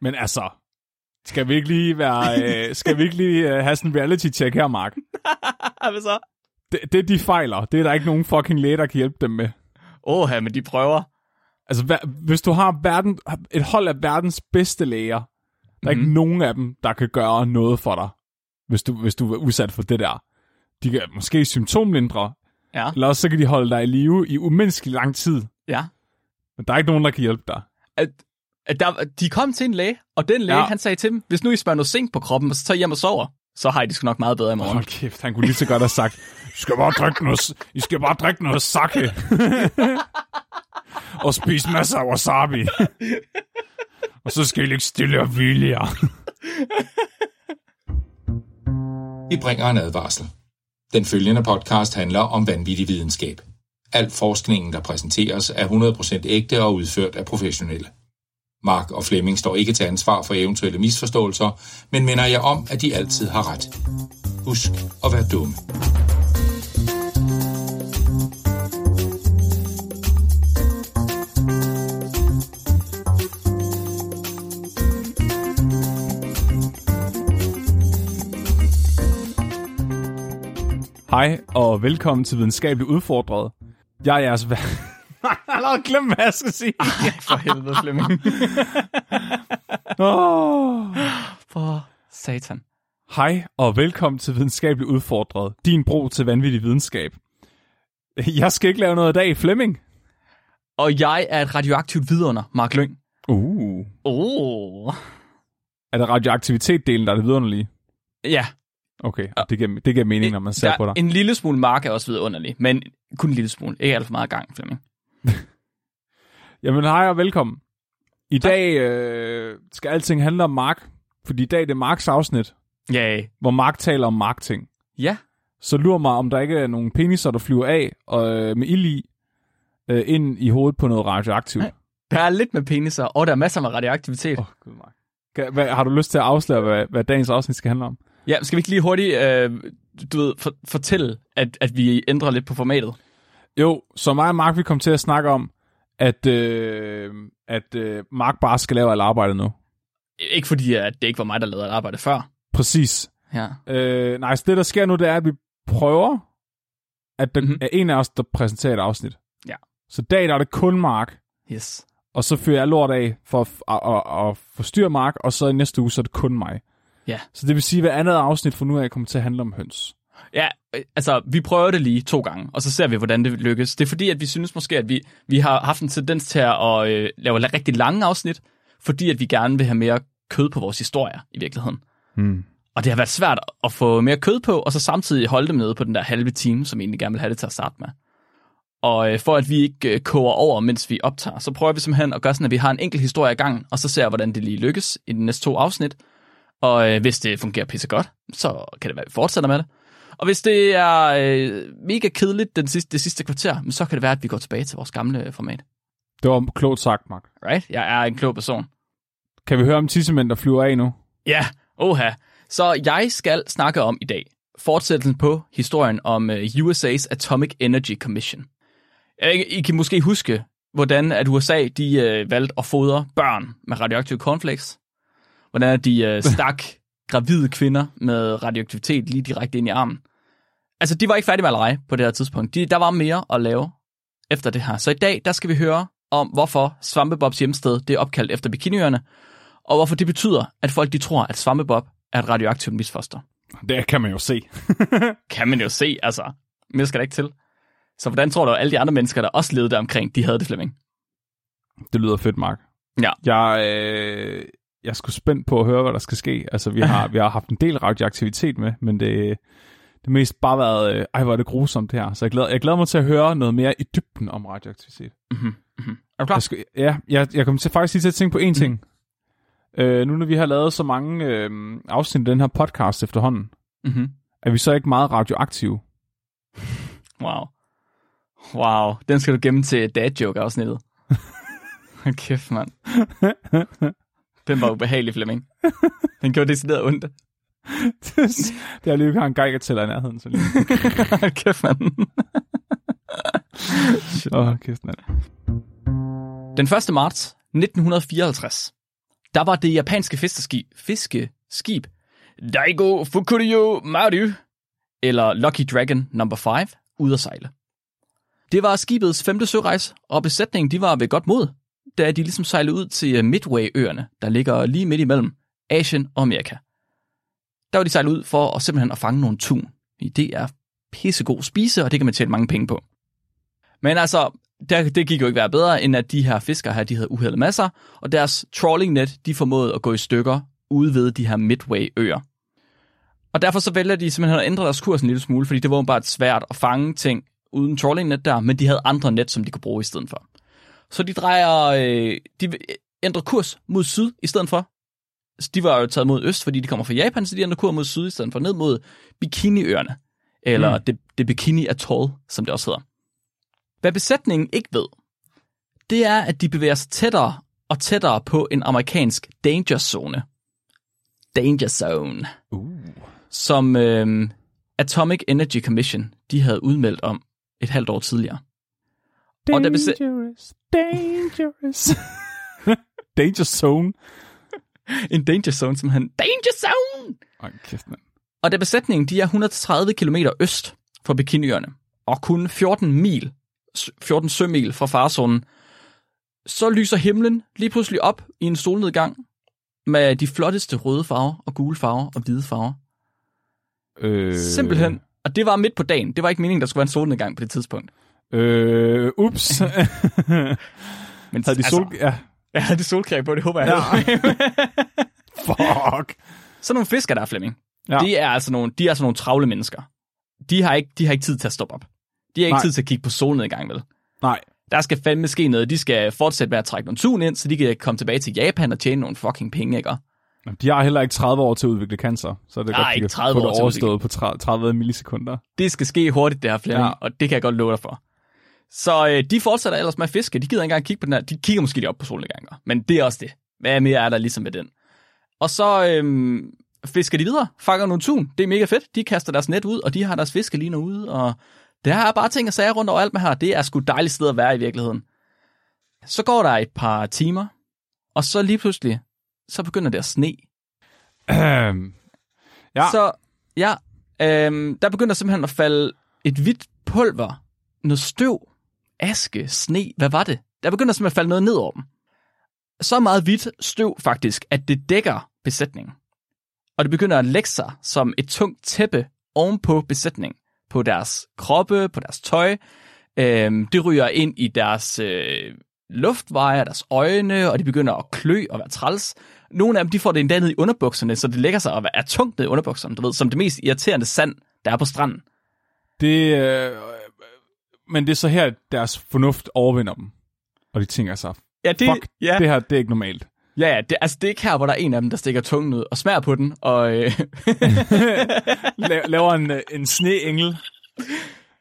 Men altså, skal vi ikke lige være, skal vi ikke lige have sådan en reality-check her, Mark? Hvad så? Det de fejler, det er der ikke nogen fucking læge, der kan hjælpe dem med. Åh, men de prøver. Altså, hvis du har et hold af verdens bedste læger, der er ikke nogen af dem, der kan gøre noget for dig, hvis du er udsat for det der. De kan måske symptomlindre, ja. Eller også så kan de holde dig i live i umenneskelig lang tid. Ja. Men der er ikke nogen, der kan hjælpe dig. De kom til en læge, og den læge, han sagde til dem, hvis nu I smører noget zink på kroppen, og så tager I hjem og sover, så har I det sgu nok meget bedre i morgen. Åh, kæft, han kunne lige så godt have sagt, I skal bare drikke noget sake. Og spise masser af wasabi. Og så skal I ligge stille og hvile jer. Vi bringer en advarsel. Den følgende podcast handler om vanvittig videnskab. Al forskningen, der præsenteres, er 100% ægte og udført af professionelle. Mark og Flemming står ikke til ansvar for eventuelle misforståelser, men minder jer om, at de altid har ret. Husk at være dumme. Hej og velkommen til Videnskabeligt Udfordret. Jeg er jeres vært. Jeg har allerede glemt, hvad jeg skal sige. For helvede, Flemming. For satan. Hej og velkommen til Videnskabeligt Udfordret. Din bro til vanvittig videnskab. Jeg skal ikke lave noget i dag, Flemming. Og jeg er et radioaktivt vidunder, Mark Lyng. Er det radioaktivitet-delen, der er det vidunderlige? Ja. Okay, det giver mening, når man ser på dig. En lille smule Mark er også vidunderlig, men kun en lille smule. Ikke alt for meget gang, Flemming. Jamen, hej og velkommen. I dag skal alting handle om Mark, fordi i dag det er Marks afsnit, hvor Mark taler om Mark-ting. Ja. Så lurer mig, om der ikke er nogen peniser, der flyver af og med ild i, ind i hovedet på noget radioaktivt. Nej. Der er lidt med peniser, og der er masser af radioaktivitet. Åh, Gud, Mark. Har du lyst til at afsløre, hvad dagens afsnit skal handle om? Ja, skal vi ikke lige hurtigt fortælle, at vi ændrer lidt på formatet? Jo, så mig og Mark, vi kom til at snakke om, at Mark bare skal lave alt arbejdet nu. Ikke fordi, at det ikke var mig, der lavede alt arbejdet før. Præcis. Ja. Nej, så det, der sker nu, det er, at vi prøver, at der er en af os, der præsenterer et afsnit. Ja. Så dag, der er det kun Mark. Yes. Og så fyrer jeg lort af for at forstyrre Mark, og så i næste uge, så er det kun mig. Ja. Så det vil sige, at hver andet afsnit for nu af kommer til at handle om høns. Ja, altså vi prøver det lige 2 gange, og så ser vi, hvordan det lykkes. Det er fordi, at vi synes måske, at vi har haft en tendens til at lave rigtig lange afsnit, fordi at vi gerne vil have mere kød på vores historier i virkeligheden. Mm. Og det har været svært at få mere kød på, og så samtidig holde dem nede på den der halve time, som vi egentlig gerne vil have det til at starte med. Og for at vi ikke koger over, mens vi optager, så prøver vi simpelthen at gøre sådan, at vi har en enkelt historie i gangen, og så ser hvordan det lige lykkes i de næste 2 afsnit. Og hvis det fungerer pissegodt, så kan det være, at vi fortsætter med det. Og hvis det er mega kedeligt det sidste kvarter, så kan det være, at vi går tilbage til vores gamle format. Det var klogt sagt, Mark. Right? Jeg er en klog person. Kan vi høre om tissemænd, der flyver af nu? Ja, oha. Så jeg skal snakke om i dag fortsættelsen på historien om USA's Atomic Energy Commission. I kan måske huske, hvordan at USA de valgte at fodre børn med radioaktive cornflakes. Hvordan de stak gravide kvinder med radioaktivitet lige direkte ind i armen. Altså, de var ikke færdige med at lege på det her tidspunkt. Der var mere at lave efter det her. Så i dag, der skal vi høre om, hvorfor Svampebobs hjemsted det er opkaldt efter Bikiniøerne, og hvorfor det betyder, at folk de tror, at Svampebob er et radioaktivt misfoster. Det kan man jo se. Kan man jo se, altså. Mere skal der ikke til. Så hvordan tror du, at alle de andre mennesker, der også levede der omkring, de havde det, Flemming? Det lyder fedt, Mark. Ja. Jeg er sgu spændt på at høre, hvad der skal ske. Altså, vi har haft en del radioaktivitet med, men det mest bare været, hvor er det grusomt det her. Så jeg glæder mig til at høre noget mere i dybden om radioaktivitet. Mm-hmm. Mm-hmm. Er du klar? Jeg kommer faktisk lige til at tænke på én ting. Nu når vi har lavet så mange afsnit af den her podcast efterhånden, er vi så ikke meget radioaktive? Wow. Den skal du gemme til dad-joke-afsnittet. Kæft, mand. Den var ubehagelig, Flemming. Den gjorde decideret ondt. Det er lige ikke en geiger til i nærheden. Så lige. Kæft, mand. Kæft, mand. Den 1. marts 1954, der var det japanske fiskeskib Daigo Fukuryu Maru, eller Lucky Dragon No. 5, ude at sejle. Det var skibets femte sørejse, og besætningen de var ved godt mod, da de ligesom sejlede ud til Midway-øerne, der ligger lige midt imellem Asien og Amerika. Der var de sejlet ud for at simpelthen at fange nogle tun. Det er pissegod spise, og det kan man tjene mange penge på. Men altså, det gik jo ikke være bedre, end at de her fiskere her, de havde uheldet masser, og deres trawlingnet, de formåede at gå i stykker ude ved de her Midway-øer. Og derfor så vælger de simpelthen at ændre deres kurs en lille smule, fordi det var bare svært at fange ting uden trawlingnet der, men de havde andre net, som de kunne bruge i stedet for. Så de ændrer kurs mod syd i stedet for. De var jo taget mod øst, fordi de kommer fra Japan, så de ændrer kurs mod syd i stedet for, ned mod Bikiniøerne, eller det Bikini Atoll, som det også hedder. Hvad besætningen ikke ved, det er, at de bevæger sig tættere og tættere på en amerikansk danger zone, som Atomic Energy Commission, de havde udmeldt om et halvt år tidligere. Dangerous. Danger zone. En danger zone, som han... Danger zone! Okay, og da besætningen, de er 130 km øst for Bikiniøerne, og kun 14 sømil fra farezonen, så lyser himlen lige pludselig op i en solnedgang med de flotteste røde farver og gule farver og hvide farver. Simpelthen. Og det var midt på dagen. Det var ikke meningen, der skulle være en solnedgang på det tidspunkt. Ups. Men havde de solkreb? Ja. Jeg havde de solkreb på, det håber jeg. Ja. Fuck. Sådan nogle fisker, der er Flemming. Ja. De er altså nogle travle mennesker. De har ikke tid til at stoppe op. De har ikke tid til at kigge på solnedgang, vel? Nej. Der skal fandme ske noget. De skal fortsætte med at trække nogle tun ind, så de kan komme tilbage til Japan og tjene nogle fucking penge, ikke? Jamen, de har heller ikke 30 år til at udvikle cancer, så det er godt, ikke 30 år overstået på 30 millisekunder. Det skal ske hurtigt, det her Flemming, og det kan jeg godt love dig for. Så de fortsætter ellers med at fiske. De gider ikke engang kigge på den her. De kigger måske lige op på solnedganger, men det er også det. Hvad mere er der ligesom med den? Og så fisker de videre, fanger nogle tun. Det er mega fedt. De kaster deres net ud, og de har deres fiskeliner ude, og der er bare ting at sager rundt over alt med her. Det er sgu dejligt sted at være i virkeligheden. Så går der et par timer, og så lige pludselig, så begynder det at sne. Ja. Så ja, der begynder simpelthen at falde et hvidt pulver, noget støv, aske, sne, hvad var det? Der begynder simpelthen at falde noget ned over dem. Så meget hvidt støv faktisk, at det dækker besætningen. Og det begynder at lægge sig som et tungt tæppe ovenpå besætningen. På deres kroppe, på deres tøj. Det ryger ind i deres luftveje og deres øjne, og de begynder at klø og være træls. Nogle af dem de får det endda ned i underbukserne, så det lægger sig og er tungt ned i underbukserne, du ved, som det mest irriterende sand, der er på stranden. Men det er så her, deres fornuft overvinder dem, og de tænker sig, det her det er ikke normalt. Ja, det er ikke her, hvor der er en af dem, der stikker tungen ud og smager på den, og laver en sneengel,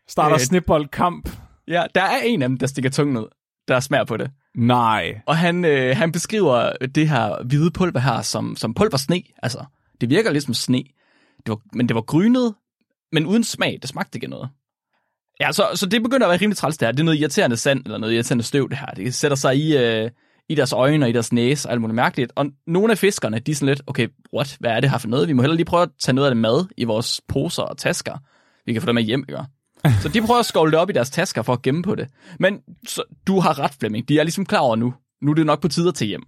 starter sneboldkamp. Ja, der er en af dem, der stikker tungen ud, der smager på det. Nej. Og han beskriver det her hvide pulver her som pulversne. Altså, det virker ligesom sne, men det var grynet, men uden smag. Det smagte ikke noget. Ja, så det begynder at være rimelig træls det her. Det er noget irriterende sand, eller noget irriterende støv det her. Det sætter sig i deres øjne og i deres næse og alt muligt mærkeligt. Og nogle af fiskerne, de er sådan lidt, okay, what? Hvad er det her for noget? Vi må hellere lige prøve at tage noget af det mad i vores poser og tasker. Vi kan få det med hjem, ikke? Så de prøver at skovle det op i deres tasker for at gemme på det. Men så, du har ret, Flemming. De er ligesom klar over nu. Nu er det nok på tider til hjem.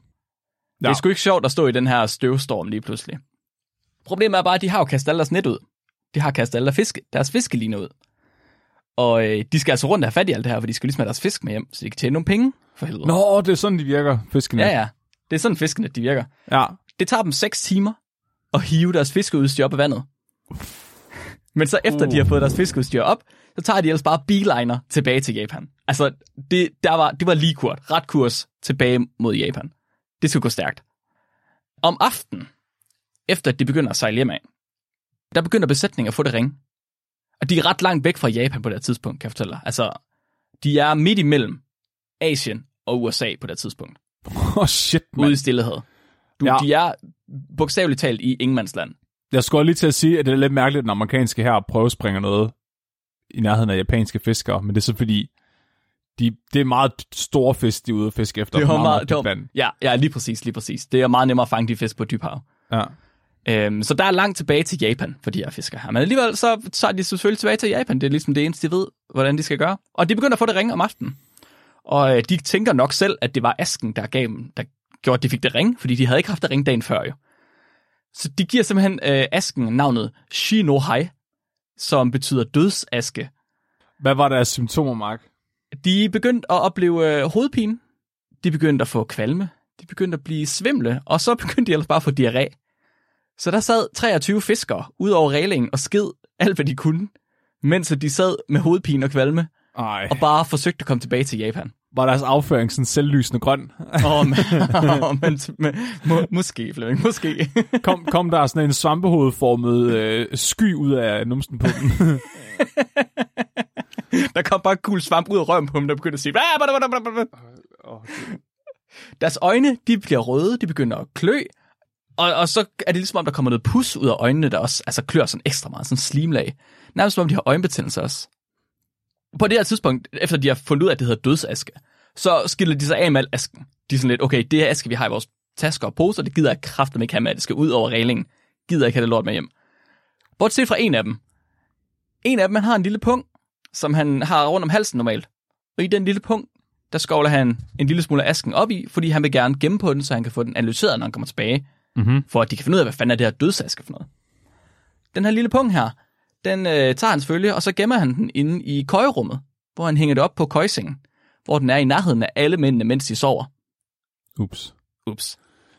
Ja. Det er sgu ikke sjovt at stå i den her støvstorm lige pludselig. Problemet er bare, at de har jo kastet alle deres net ud. De har kastet alle deres fiskeliner ud. Og de skal altså rundt og have fat i alt det her, for de skal ligesom have deres fisk med hjem, så de kan tjene nogle penge. For helvede. Nå, det er sådan, de virker, fiskenet. Ja, det er sådan, fiskenet, de virker. Ja. Det tager dem 6 timer at hive deres fiskeudstyr op af vandet. Men så efter de har fået deres fiskeudstyr op, så tager de ellers bare beeliner tilbage til Japan. Altså, det var lige kort, ret kurs tilbage mod Japan. Det skulle gå stærkt. Om aftenen, efter de begynder at sejle hjem af, der begynder besætningen at få det ringe. Og de er ret langt væk fra Japan på det tidspunkt, kan jeg fortælle dig. Altså, de er midt imellem Asien og USA på det tidspunkt. Oh shit, man. Ude i stillehed. De er bogstaveligt talt i ingenmandsland. Jeg skulle lige til at sige, at det er lidt mærkeligt, at den amerikanske her prøvespringer noget i nærheden af japanske fiskere, men det er så fordi, Det er meget store fisk, de er ude at fiske efter. Det er meget ja, lige præcis. Det er meget nemmere at fange de fisk på dybhav. Ja. Så der er langt tilbage til Japan for de her fiskere her. Men alligevel så er de selvfølgelig tilbage til Japan. Det er ligesom det eneste, de ved, hvordan de skal gøre. Og de begynder at få det ringe om aftenen. Og de tænker nok selv, at det var asken, der gav dem, der gjorde, at de fik det ringe, fordi de havde ikke haft det ringe dagen før jo. Så de giver simpelthen asken navnet Shinohai, som betyder dødsaske. Hvad var deres symptomer, Mark? De begyndte at opleve hovedpine, de begyndte at få kvalme, de begyndte at blive svimle, og så begyndte de ellers bare at få diarré. Så der sad 23 fiskere ud over reglingen og sked alt, hvad de kunne, mens de sad med hovedpine og kvalme. Ej. Og bare forsøgte at komme tilbage til Japan. Var deres afføring sådan selvlysende grøn? Måske, Flemming, måske. Kom der sådan en svampehovedformet sky ud af numsen på dem? Der kom bare gul svamp ud af røven på dem, der begyndte at sige... Deres øjne, de bliver røde, de begynder at klø, og så er det ligesom om, der kommer noget pus ud af øjnene, der også altså klør sådan ekstra meget, sådan slimlag. Nærmest som om de har øjenbetændelse også. På det her tidspunkt, efter de har fundet ud af, at det hedder dødsaske, så skiller de sig af med al asken. De er sådan lidt, okay, det her aske, vi har i vores tasker og poser, det gider jeg kraftigt ikke have med, at det skal ud over reglingen. Gider ikke have det lort med hjem. Bortset fra en af dem. En af dem, han har en lille pung, som han har rundt om halsen normalt. Og i den lille pung, der skovler han en lille smule af asken op i, fordi han vil gerne gemme på den, så han kan få den analyseret, når han kommer tilbage. Mm-hmm. For at de kan finde ud af, hvad fanden er det her dødsaske for noget. Den her lille pung her, den tager han selvfølgelig, og så gemmer han den inde i køjerummet, hvor han hænger det op på køjsengen, hvor den er i nærheden af alle mændene, mens de sover. Ups.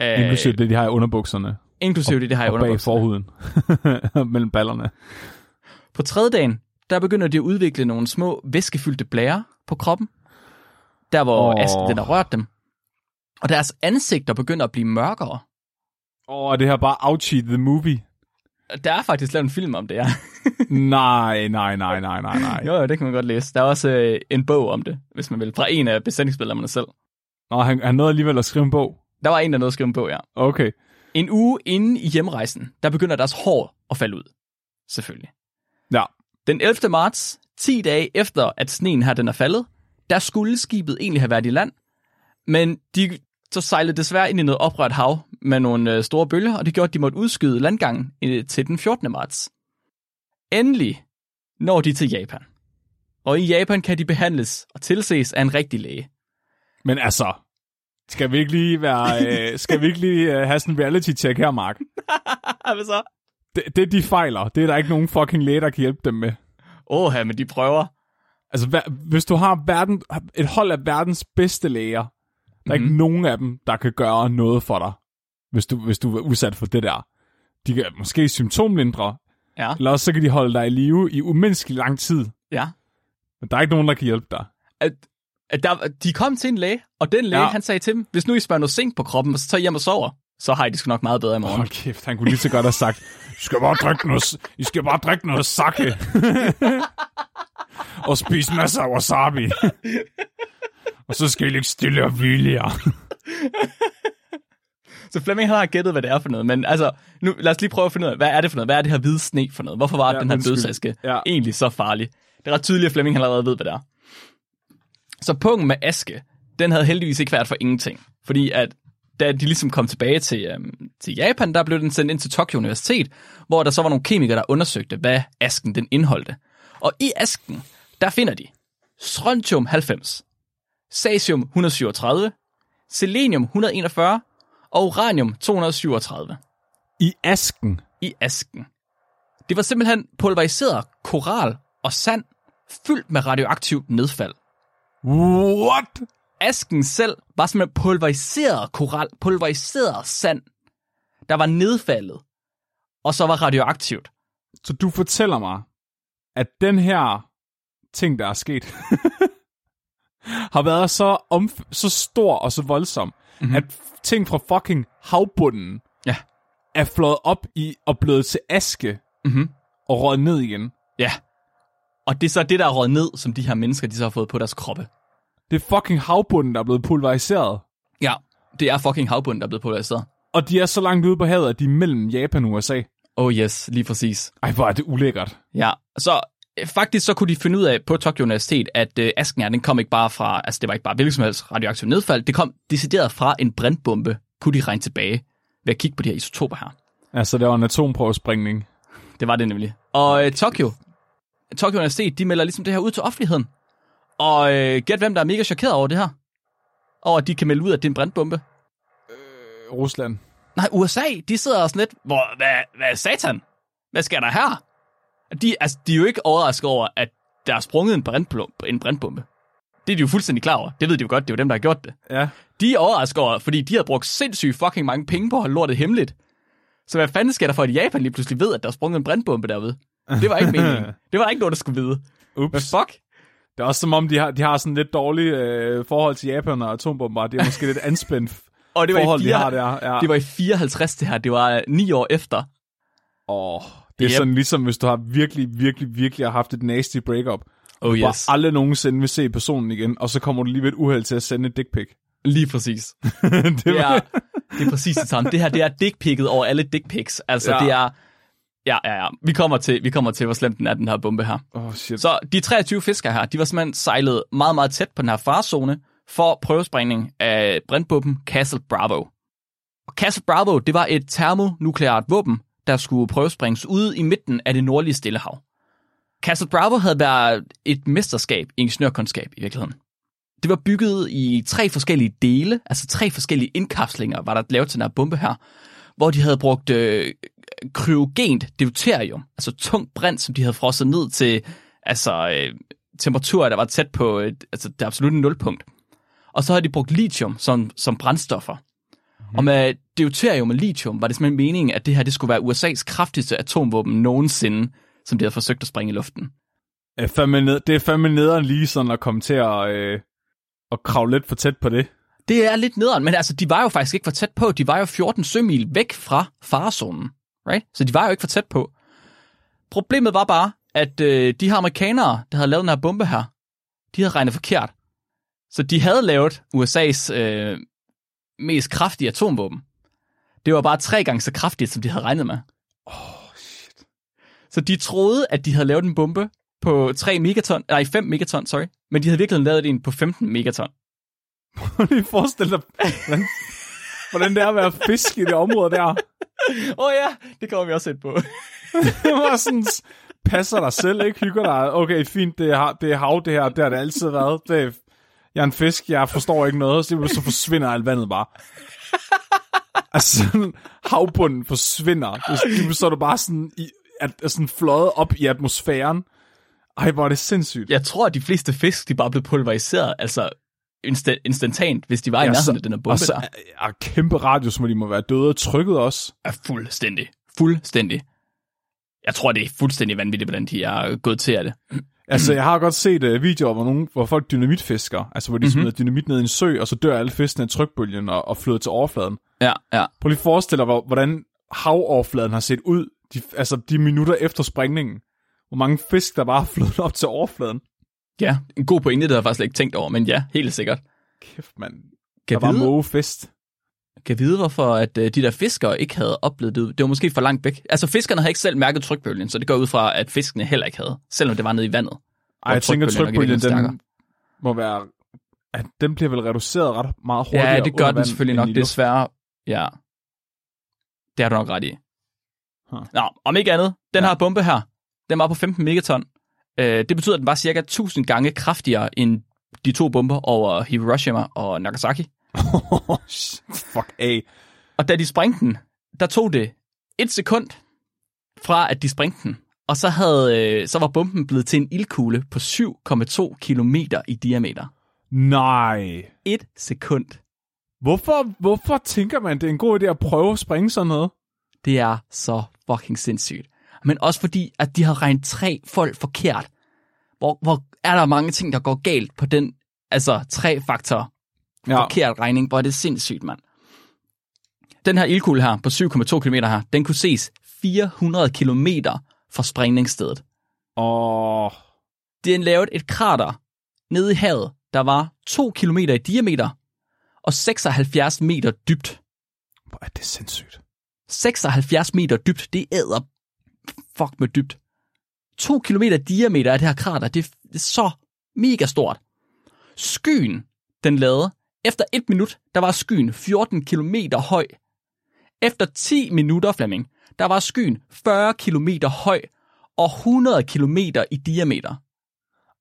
Inklusiv det, de har i underbukserne. Inklusiv det, de har i underbukserne. Og bag forhuden. Mellem ballerne. På tredje dagen, der begynder de at udvikle nogle små væskefyldte blærer på kroppen, der hvor asken den har rørt dem. Og deres ansigter begynder at blive mørkere. Det her bare ouchie the movie. Der er faktisk lavet en film om det, ja. Nej. Jo, det kan man godt læse. Der er også en bog om det, hvis man vil, fra en af besætningsmedlemmerne selv. Nå, han nåede alligevel at skrive en bog? Der var en, der nåede at skrive en bog, ja. Okay. En uge inden i hjemrejsen, der begynder deres hår at falde ud. Selvfølgelig. Ja. Den 11. marts, 10 dage efter, at sneen her den er faldet, der skulle skibet egentlig have været i land, men de så sejlede desværre ind i noget oprørt hav med nogle store bølger, og det gjorde, at de måtte udskyde landgangen til den 14. marts. Endelig når de til Japan. Og i Japan kan de behandles og tilses af en rigtig læge. Men altså, skal vi ikke lige have sådan en reality-check her, Mark? Hvad så? Det de fejler, det er der ikke nogen fucking læge, der kan hjælpe dem med. Åh, men de prøver. Altså, hvis du har et hold af verdens bedste læger, der er ikke nogen af dem, der kan gøre noget for dig, hvis du er udsat for det der. De kan måske symptomlindre, ja. Eller også så kan de holde dig i live i umenneskelig lang tid. Ja. Men der er ikke nogen, der kan hjælpe dig. De kom til en læge, og den læge, han sagde til dem, hvis nu I spørger noget sent på kroppen, og så tager I hjem og sover, så har I det sgu nok meget bedre i morgen. Hold kæft, han kunne lige så godt have sagt, I skal bare drikke noget sake. Og spise masser af wasabi. Og så skal I ligge stille og hviligere. Så Flemming har gættet, hvad det er for noget, men altså, nu, lad os lige prøve at finde ud af, hvad er det for noget? Hvad er det her hvide sne for noget? Hvorfor var den her dødsaske egentlig så farlig? Det er ret tydeligt, at Flemming allerede ved, hvad det er. Så pungen med aske, den havde heldigvis ikke været for ingenting, fordi at da de ligesom kom tilbage til Japan, der blev den sendt ind til Tokyo Universitet, hvor der så var nogle kemikere, der undersøgte, hvad asken den indeholdte. Og i asken, der finder de strontium 90, cesium 137, selenium 141 og uranium 237. I asken? I asken. Det var simpelthen pulveriseret koral og sand, fyldt med radioaktivt nedfald. What? Asken selv var simpelthen pulveriseret koral, pulveriseret sand, der var nedfaldet, og så var radioaktivt. Så du fortæller mig, at den her ting, der er sket... har været så stor og så voldsom, at ting fra fucking havbunden er flået op i og blevet til aske og røget ned igen. Ja, og det er så det, der er røget ned, som de her mennesker, de så har fået på deres kroppe. Det er fucking havbunden, der er blevet pulveriseret. Ja, det er fucking havbunden, der er blevet pulveriseret. Og de er så langt ude på havet, at de er mellem Japan og USA. Oh yes, lige præcis. Ej, hvor er det ulækkert. Ja, så Faktisk så kunne de finde ud af på Tokyo Universitet, at asken her, den kom ikke bare fra, altså det var ikke bare hvilket som helst radioaktivt nedfald, det kom decideret fra en brintbombe, kunne de regne tilbage ved at kigge på de her isotoper her. Altså det var en atomprøvesprængning. Det var det nemlig. Og Tokyo Universitet, de melder ligesom det her ud til offentligheden. Og gæt hvem, der er mega chokeret over det her. Over at de kan melde ud, at det er en brintbombe. Rusland. Nej, USA, de sidder også lidt, hvor, hvad er satan? Hvad sker der her? De er jo ikke overrasket over, at der er sprunget en brintbombe. Det er de jo fuldstændig klar over. Det ved de jo godt, det er jo dem, der har gjort det. Ja. De er overrasket over, fordi de har brugt sindssygt fucking mange penge på at holde lortet hemmeligt. Så hvad fanden sker der for, at Japan lige pludselig ved, at der er sprunget en brintbombe derude? Det var ikke meningen. Det var der ikke noget, der skulle vide. Ups. Hvad fuck? Det er også som om, de har sådan lidt dårlige forhold til Japan og atombomber. Det er måske lidt anspændt forhold, de har der. Ja. Det var i 54, det her. Det var 9 år efter. Det er sådan ligesom, hvis du har virkelig haft et nasty breakup. Du bare aldrig nogensinde vil se personen igen, og så kommer du lige ved et uheld til at sende et dick pic. Lige præcis. Det er præcis det samme. Det her, det er dick picket over alle dick pics. Altså, det er... Ja. Vi kommer til, hvor slemt den er, den her bombe her. Shit. Så de 23 fiskere her, de var simpelthen sejlet meget, meget tæt på den her farezone for prøvesprængning af brintbomben Castle Bravo. Og Castle Bravo, det var et termonukleart våben, der skulle prøvesprænges ude i midten af det nordlige Stillehav. Castle Bravo havde været et mesterskab i ingeniørkundskab i virkeligheden. Det var bygget i 3 forskellige dele, altså 3 forskellige indkapslinger, var der lavet til den her bombe her, hvor de havde brugt kryogent deuterium, altså tungt brint, som de havde frosset ned til temperaturer, der var tæt på det absolutte nulpunkt. Og så havde de brugt lithium som brændstoffer. Og med deuterium og lithium var det simpelthen meningen, at det her det skulle være USA's kraftigste atomvåben nogensinde, som de havde forsøgt at springe i luften. Det er fandme nederen lige sådan at komme til at kravle lidt for tæt på det. Det er lidt nederen, men altså, de var jo faktisk ikke for tæt på. De var jo 14 sømil væk fra farezonen, right? Så de var jo ikke for tæt på. Problemet var bare, at de her amerikanere, der havde lavet den her bombe her, de havde regnet forkert. Så de havde lavet USA's mest kraftige atomvåben. Det var bare 3 gange så kraftigt, som de havde regnet med. Shit. Så de troede, at de havde lavet en bombe på 5 megaton, sorry. Men de havde virkelig lavet en på 15 megaton. Prøv lige at forestille dig, hvordan det er at være fisk i det område der. Ja, det kommer vi også ind på. Det var sådan, passer dig selv, ikke? Hygger dig. Okay, fint, det er hav det her, det har det altid været. Jeg er en fisk, jeg forstår ikke noget, så forsvinder alt vandet bare. Altså, havbunden forsvinder. Så er du bare sådan, sådan fløjet op i atmosfæren. Ej, hvor er det sindssygt. Jeg tror, at de fleste fisk, de bare blev pulveriseret, altså instantant, hvis de var i nærheden af den her bombe der. Kæmpe radius, hvor de må være døde og trykket også. Fuldstændig. Jeg tror, det er fuldstændig vanvittigt, hvordan de er gået til af det. Altså, jeg har godt set videoer, hvor folk dynamitfisker. Altså, hvor de smider dynamit ned i en sø, og så dør alle fiskene af trykbølgen og flyder til overfladen. Ja. Prøv lige at forestille dig, hvordan havoverfladen har set ud de minutter efter sprængningen. Hvor mange fisk, der bare har flyttet op til overfladen. Ja, en god pointe, det havde jeg faktisk ikke tænkt over, men ja, helt sikkert. Kæft, mand. Der var mågefest. Kan vide, hvorfor at de der fiskere ikke havde oplevet det. Det var måske for langt væk. Altså, fiskerne havde ikke selv mærket trykbølgen, så det går ud fra, at fiskene heller ikke havde, selvom det var nede i vandet. Ej, jeg tænker, trykbølgen, den må være... At den bliver vel reduceret ret meget hurtigere. Ja, det gør den selvfølgelig nok, desværre. Ja. Det har du nok ret i. Huh. Nå, om ikke andet. Den her bombe her, den var på 15 megaton. Det betyder, at den var cirka 1000 gange kraftigere end de 2 bomber over Hiroshima og Nagasaki. Fuck af. Og da de sprængte den, der tog det 1 sekund fra, at de sprængte den. Og så var bomben blevet til en ildkugle på 7,2 kilometer i diameter. Nej. 1 sekund. Hvorfor tænker man, det er en god idé at prøve at sprænge sådan noget? Det er så fucking sindssygt. Men også fordi, at de har regnet 3 folk forkert. Hvor er der mange ting, der går galt på den, altså 3-faktor forkert regning. Hvor er det sindssygt, mand. Den her ildkugle her, på 7,2 km her, den kunne ses 400 km fra sprængningsstedet. Den lavede et krater nede i havet, der var 2 km i diameter og 76 meter dybt. Hvor er det sindssygt. 76 meter dybt, det æder fuck med dybt. 2 kilometer diameter af det her krater. Det er så mega stort. Skyen, den lavede, efter 1 minut, der var skyen 14 kilometer høj. Efter 10 minutter, Flemming, der var skyen 40 kilometer høj og 100 kilometer i diameter.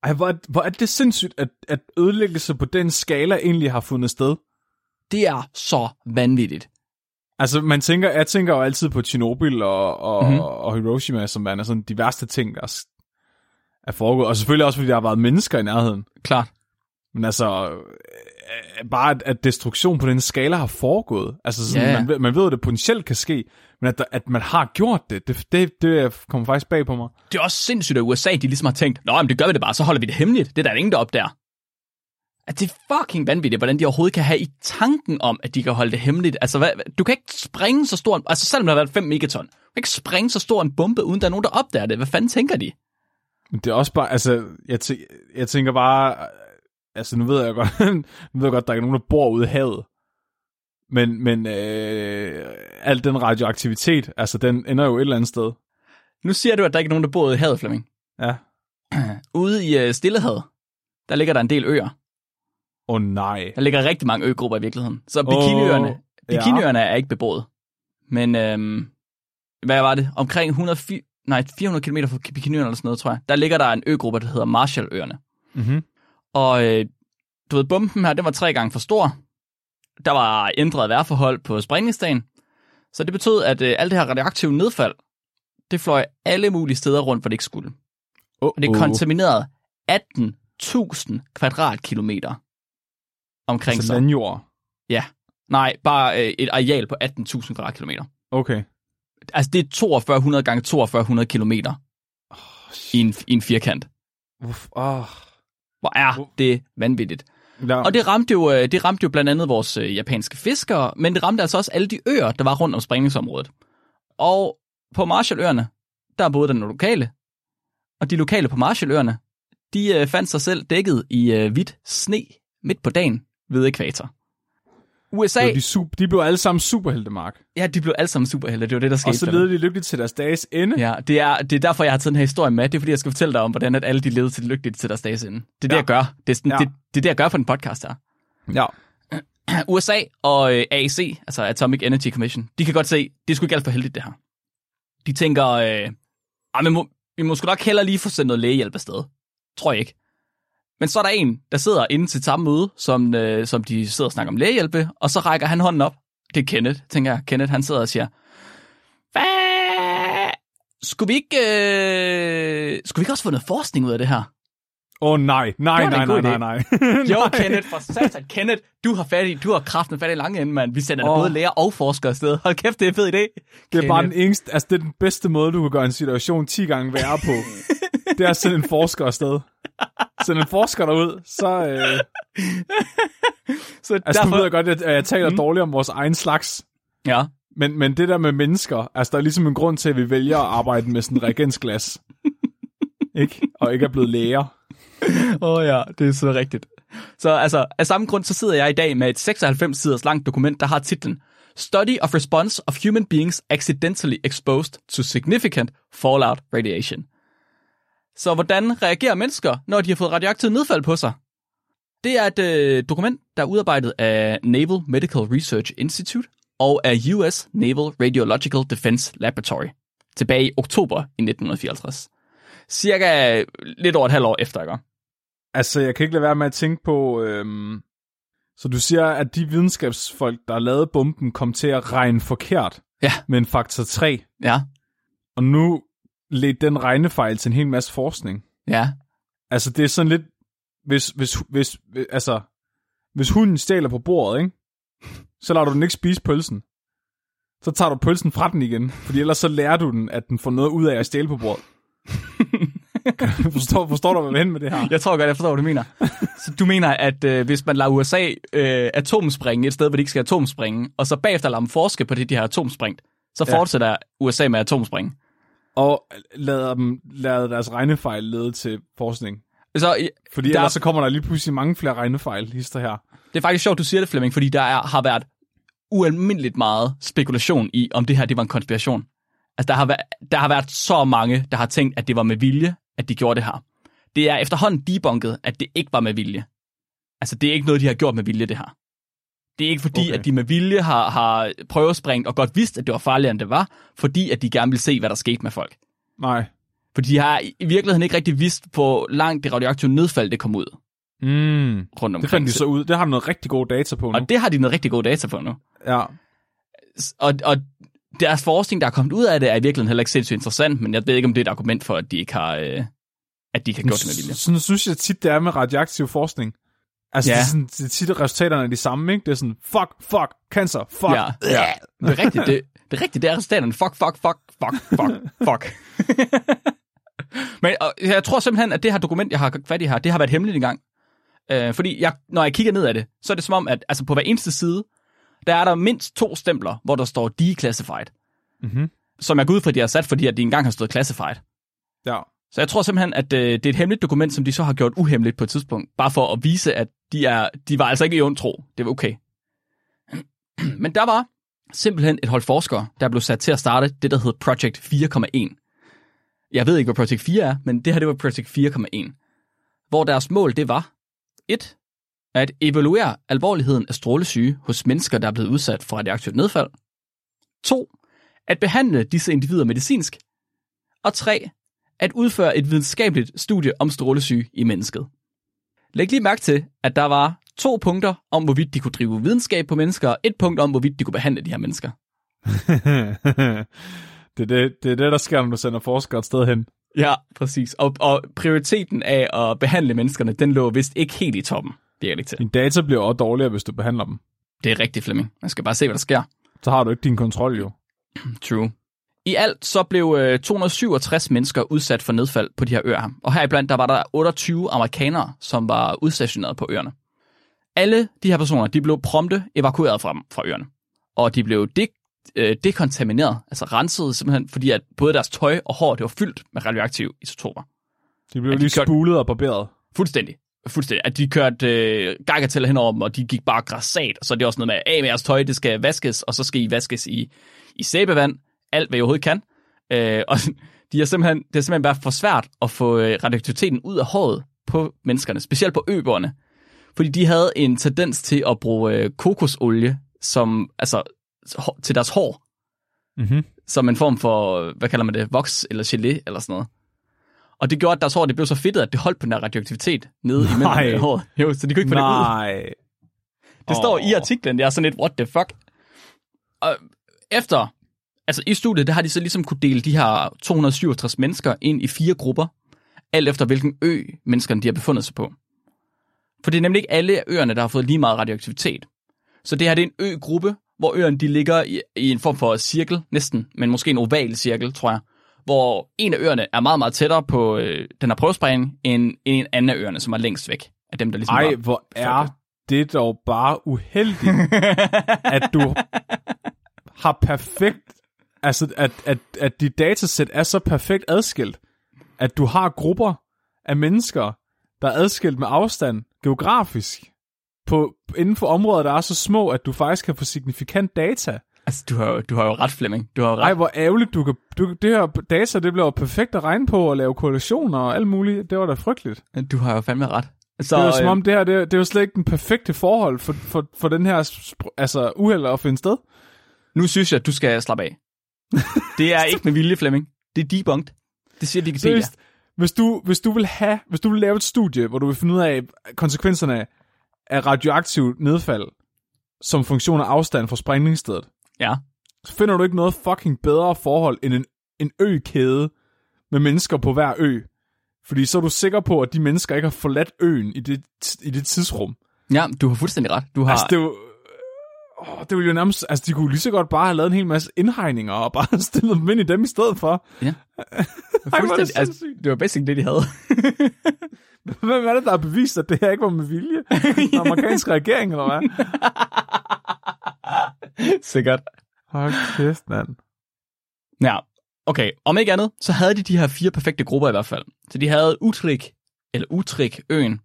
Ej, hvor er det sindssygt, at ødelæggelse på den skala egentlig har fundet sted. Det er så vanvittigt. Altså, jeg tænker jo altid på Tjernobyl og Hiroshima, som er sådan de værste ting, der er foregået. Og selvfølgelig også, fordi der har været mennesker i nærheden. Klart. Men altså, bare at destruktion på den skala har foregået. Altså, sådan, yeah. man ved jo, at det potentielt kan ske, men at man har gjort det kommer faktisk bag på mig. Det er også sindssygt, at USA, de ligesom har tænkt, nå, men det gør vi det bare, så holder vi det hemmeligt. Det er der ingen, der opdager. At det er fucking vanvittigt, hvordan de overhovedet kan have i tanken om, at de kan holde det hemmeligt. Altså, du kan ikke sprænge så stor en... Altså, selvom der har været 5 megaton, du kan ikke sprænge så stor en bombe, uden der er nogen, der opdager det. Hvad fanden tænker de? Det er også bare... Altså, jeg tænker bare... Altså, nu ved jeg godt, der er ikke nogen, der bor ude i havet. Men al den radioaktivitet, altså, den ender jo et eller andet sted. Nu siger du, at der ikke er nogen, der bor ude i havet, Flemming. Ja. Ude i Stillehavet, der ligger der en del øer. Åh, nej. Der ligger rigtig mange øgrupper i virkeligheden. Så Bikiniøerne er ikke beboet. Men, hvad var det? Omkring 400 km fra Bikiniøerne eller sådan noget, tror jeg. Der ligger der en øgruppe, der hedder Marshalløerne. Mhm. Og du ved, bomben her, den var 3 gange for stor. Der var ændret vejrforhold på sprængningsdagen. Så det betød, at alt det her radioaktive nedfald, det fløj alle mulige steder rundt, hvor det ikke skulle. Uh-oh. Og det kontaminerede 18.000 kvadratkilometer omkring sig. Så landjord? Ja. Nej, bare et areal på 18.000 kvadratkilometer. Okay. Altså, det er 4200 gange 4200 kilometer i en firkant. Hvor er det vanvittigt. Ja. Og det ramte jo blandt andet vores japanske fiskere, men det ramte altså også alle de øer, der var rundt om sprængningsområdet. Og på Marshalløerne, der boede den lokale, og de lokale på Marshalløerne, de fandt sig selv dækket i hvidt sne midt på dagen ved ækvator. USA... De blev alle sammen superhelte, Mark. Ja, de blev alle sammen superhelte, det var det, der skete. Og så levede de lykkeligt til deres dages ende. Ja, det er derfor, jeg har taget den her historie med. Det er, fordi jeg skal fortælle dig om, hvordan at alle de levede lykkeligt til deres dages ende. Det er det, jeg gør. Det er det, jeg gør for den podcast her. Ja. USA og AEC, altså Atomic Energy Commission, de kan godt se, det er sgu ikke alt for heldigt, det her. De tænker, vi må sgu nok hellere lige få sendt noget lægehjælp afsted. Tror jeg ikke. Men så er der en, der sidder inde til samme møde, som de sidder og snakker om lægehjælpe, og så rækker han hånden op. Det er Kenneth, tænker jeg. Kenneth, han sidder og siger, Skulle vi ikke også få noget forskning ud af det her? Nej. Jo, Kenneth, for satan. Kenneth, du har kraften fat i lange ende, mand. Vi sender både læger og forskere afsted. Hold kæft, det er en fed idé. Det er den bedste måde, du kan gøre en situation 10 gange værre på. Det er at sende en forsker afsted. Send en forsker derud, så... så altså, derfor... nu ved jeg godt, at jeg taler dårligt om vores egen slags. Ja. Men det der med mennesker, altså, der er ligesom en grund til, at vi vælger at arbejde med sådan en reagensglas. Ikke? Og ikke er blevet læger. Ja, det er så rigtigt. Så altså, af samme grund, så sidder jeg i dag med et 96 siders langt dokument, der har titlen Study of Response of Human Beings Accidentally Exposed to Significant Fallout Radiation. Så hvordan reagerer mennesker, når de har fået radioaktivt nedfald på sig? Det er et dokument, der er udarbejdet af Naval Medical Research Institute og af U.S. Naval Radiological Defense Laboratory tilbage i oktober i 1954. Cirka lidt over et halvt år efter, ikke? Altså, jeg kan ikke lade være med at tænke på... Så du siger, at de videnskabsfolk, der lavede bomben, kom til at regne forkert med en faktor 3. Ja. Og nu... led den regnefejl til en hel masse forskning. Ja. Altså, det er sådan lidt... Hvis hunden stjæler på bordet, ikke? Så lader du den ikke spise pølsen. Så tager du pølsen fra den igen. Fordi ellers så lærer du den, at den får noget ud af at stjæle på bordet. Forstår du, hvad jeg vil hen med det her? Jeg tror godt, jeg forstår, hvad du mener. Så du mener, at hvis man lader USA atomspringe et sted, hvor de ikke skal atomspringe, og så bagefter lader man forske på det, de har atomspringt, så fortsætter USA med atomspringe. Og lader deres regnefejl lede til forskning. Så, fordi ellers så kommer der lige pludselig mange flere regnefejl, hister her. Det er faktisk sjovt, du siger det, Flemming, fordi der har været ualmindeligt meget spekulation i, om det her det var en konspiration. Altså, der har været så mange, der har tænkt, at det var med vilje, at de gjorde det her. Det er efterhånden debunket, at det ikke var med vilje. Altså, det er ikke noget, de har gjort med vilje, det her. Det er ikke fordi, at de med vilje har prøvesprængt og godt vidst, at det var farligere, end det var, fordi at de gerne ville se, hvad der skete med folk. Nej. Fordi de har i virkeligheden ikke rigtig vidst, hvor langt det radioaktive nedfald, det kom ud. Mm. Rundt omkring. Det fandt de så ud. Det har de noget rigtig gode data på nu. Og det har de noget rigtig gode data på nu. Ja. Og deres forskning, der er kommet ud af det, er i virkeligheden heller ikke sindssygt interessant, men jeg ved ikke, om det er et argument for, at de ikke har at de kan gøre det med vilje. Sådan synes jeg tit, det er med radioaktiv forskning. Altså, ja. Det er sådan, det er tit, resultaterne er de samme, ikke? Det er sådan, fuck, cancer, fuck. Ja. Ja. Det er rigtigt, det er resultaterne. Fuck. Men jeg tror simpelthen, at det her dokument, jeg har fat i her, det har været hemmeligt engang. Fordi når jeg kigger ned ad det, så er det som om, at altså på hver eneste side, der er der mindst 2 stempler, hvor der står declassified. Mm-hmm. Som jeg går ud fra, at de har sat, fordi at de engang har stået classified. Ja. Så jeg tror simpelthen, at det er et hemmeligt dokument, som de så har gjort uhemmeligt på et tidspunkt, bare for at vise, at de var altså ikke i ond tro. Det var okay. Men der var simpelthen et hold forskere, der blev sat til at starte det, der hed Project 4.1. Jeg ved ikke, hvad Project 4 er, men det her, det var Project 4.1, hvor deres mål, det var 1. At evaluere alvorligheden af strålesyge hos mennesker, der er blevet udsat for radioaktivt nedfald. 2. At behandle disse individer medicinsk. Og 3. At udføre et videnskabeligt studie om strålesyge i mennesket. Læg lige mærke til, at der var 2 punkter om, hvorvidt de kunne drive videnskab på mennesker, og 1 punkt om, hvorvidt de kunne behandle de her mennesker. det er det, der sker, når du sender forskere et sted hen. Ja, præcis. Og prioriteten af at behandle menneskerne, den lå vist ikke helt i toppen. Din data bliver også dårligere, hvis du behandler dem. Det er rigtigt, Flemming. Man skal bare se, hvad der sker. Så har du ikke din kontrol, jo. True. I alt så blev 267 mennesker udsat for nedfald på de her øer. Og heriblandt der var der 28 amerikanere, som var udstationeret på øerne. Alle de her personer, de blev prompte evakueret fra øerne. Og de blev dekontamineret, altså renset simpelthen, fordi at både deres tøj og hår, det var fyldt med radioaktive isotoper. De blev lige spulet og barberet. Fuldstændig. At de kørte gakkertæller hen over dem, og de gik bare grassat. Og så er det også noget med, at af med jeres tøj, det skal vaskes, og så skal I vaskes i sæbevand. Alt, hvad I overhovedet kan. Og det er simpelthen bare for svært at få radioaktiviteten ud af håret på menneskerne, specielt på øboerne. Fordi de havde en tendens til at bruge kokosolie som, altså, til deres hår. Mm-hmm. Som en form for, hvad kalder man det, voks eller gelé eller sådan noget. Og det gjorde, at deres hår det blev så fedtet, at det holdt på den her radioaktivitet nede i mellem af håret. Jo, så de kunne ikke få det ud. Det står i artiklen, det er sådan lidt, what the fuck? Og efter, altså i studiet, der har de så ligesom kunne dele de her 267 mennesker ind i 4 grupper, alt efter hvilken ø menneskerne de har befundet sig på. For det er nemlig ikke alle øerne, der har fået lige meget radioaktivitet. Så det her det er en øgruppe, hvor øerne de ligger i en form for cirkel, næsten, men måske en oval cirkel, tror jeg. Hvor en af øerne er meget, meget tættere på den her prøvesprængning, end en anden af øerne, som er længst væk af dem, der ligesom ej, hvor er det dog bare uheldigt, at du har perfekt, altså at dit datasæt er så perfekt adskilt, at du har grupper af mennesker, der er adskilt med afstand geografisk, inden for områder, der er så små, at du faktisk kan få signifikant data. Altså, du har jo ret, Flemming. Nej, hvor ærgerligt. Det her data, det blev perfekt at regne på og lave korrelationer og alt muligt. Det var da frygteligt. Du har jo fandme ret. Så, det er jo som om det her, det er jo slet ikke den perfekte forhold for den her altså, uheld at finde sted. Nu synes jeg, at du skal slappe af. Det er ikke med vilje, Flemming. Det er debunked. Det siger Wikipedia. Hvis du vil lave et studie, hvor du vil finde ud af konsekvenserne af radioaktivt nedfald som funktion af afstand fra sprængningsstedet, ja. Så finder du ikke noget fucking bedre forhold end en økæde med mennesker på hver ø. Fordi så er du sikker på, at de mennesker ikke har forladt øen i det tidsrum. Ja, du har fuldstændig ret. Du har... Altså, det ville jo nærmest... Altså, de kunne lige så godt bare have lavet en hel masse indhegninger og bare stillet dem ind i dem i stedet for. Ja. Det var basically det, de havde. Hvem er det, der har bevist, at det her ikke var med vilje? Den amerikanske regering, eller hvad? Sikkert. Hold kæft, mand. Ja, okay. Om ikke andet, så havde de her 4 perfekte grupper i hvert fald. Så de havde Utrik, øen,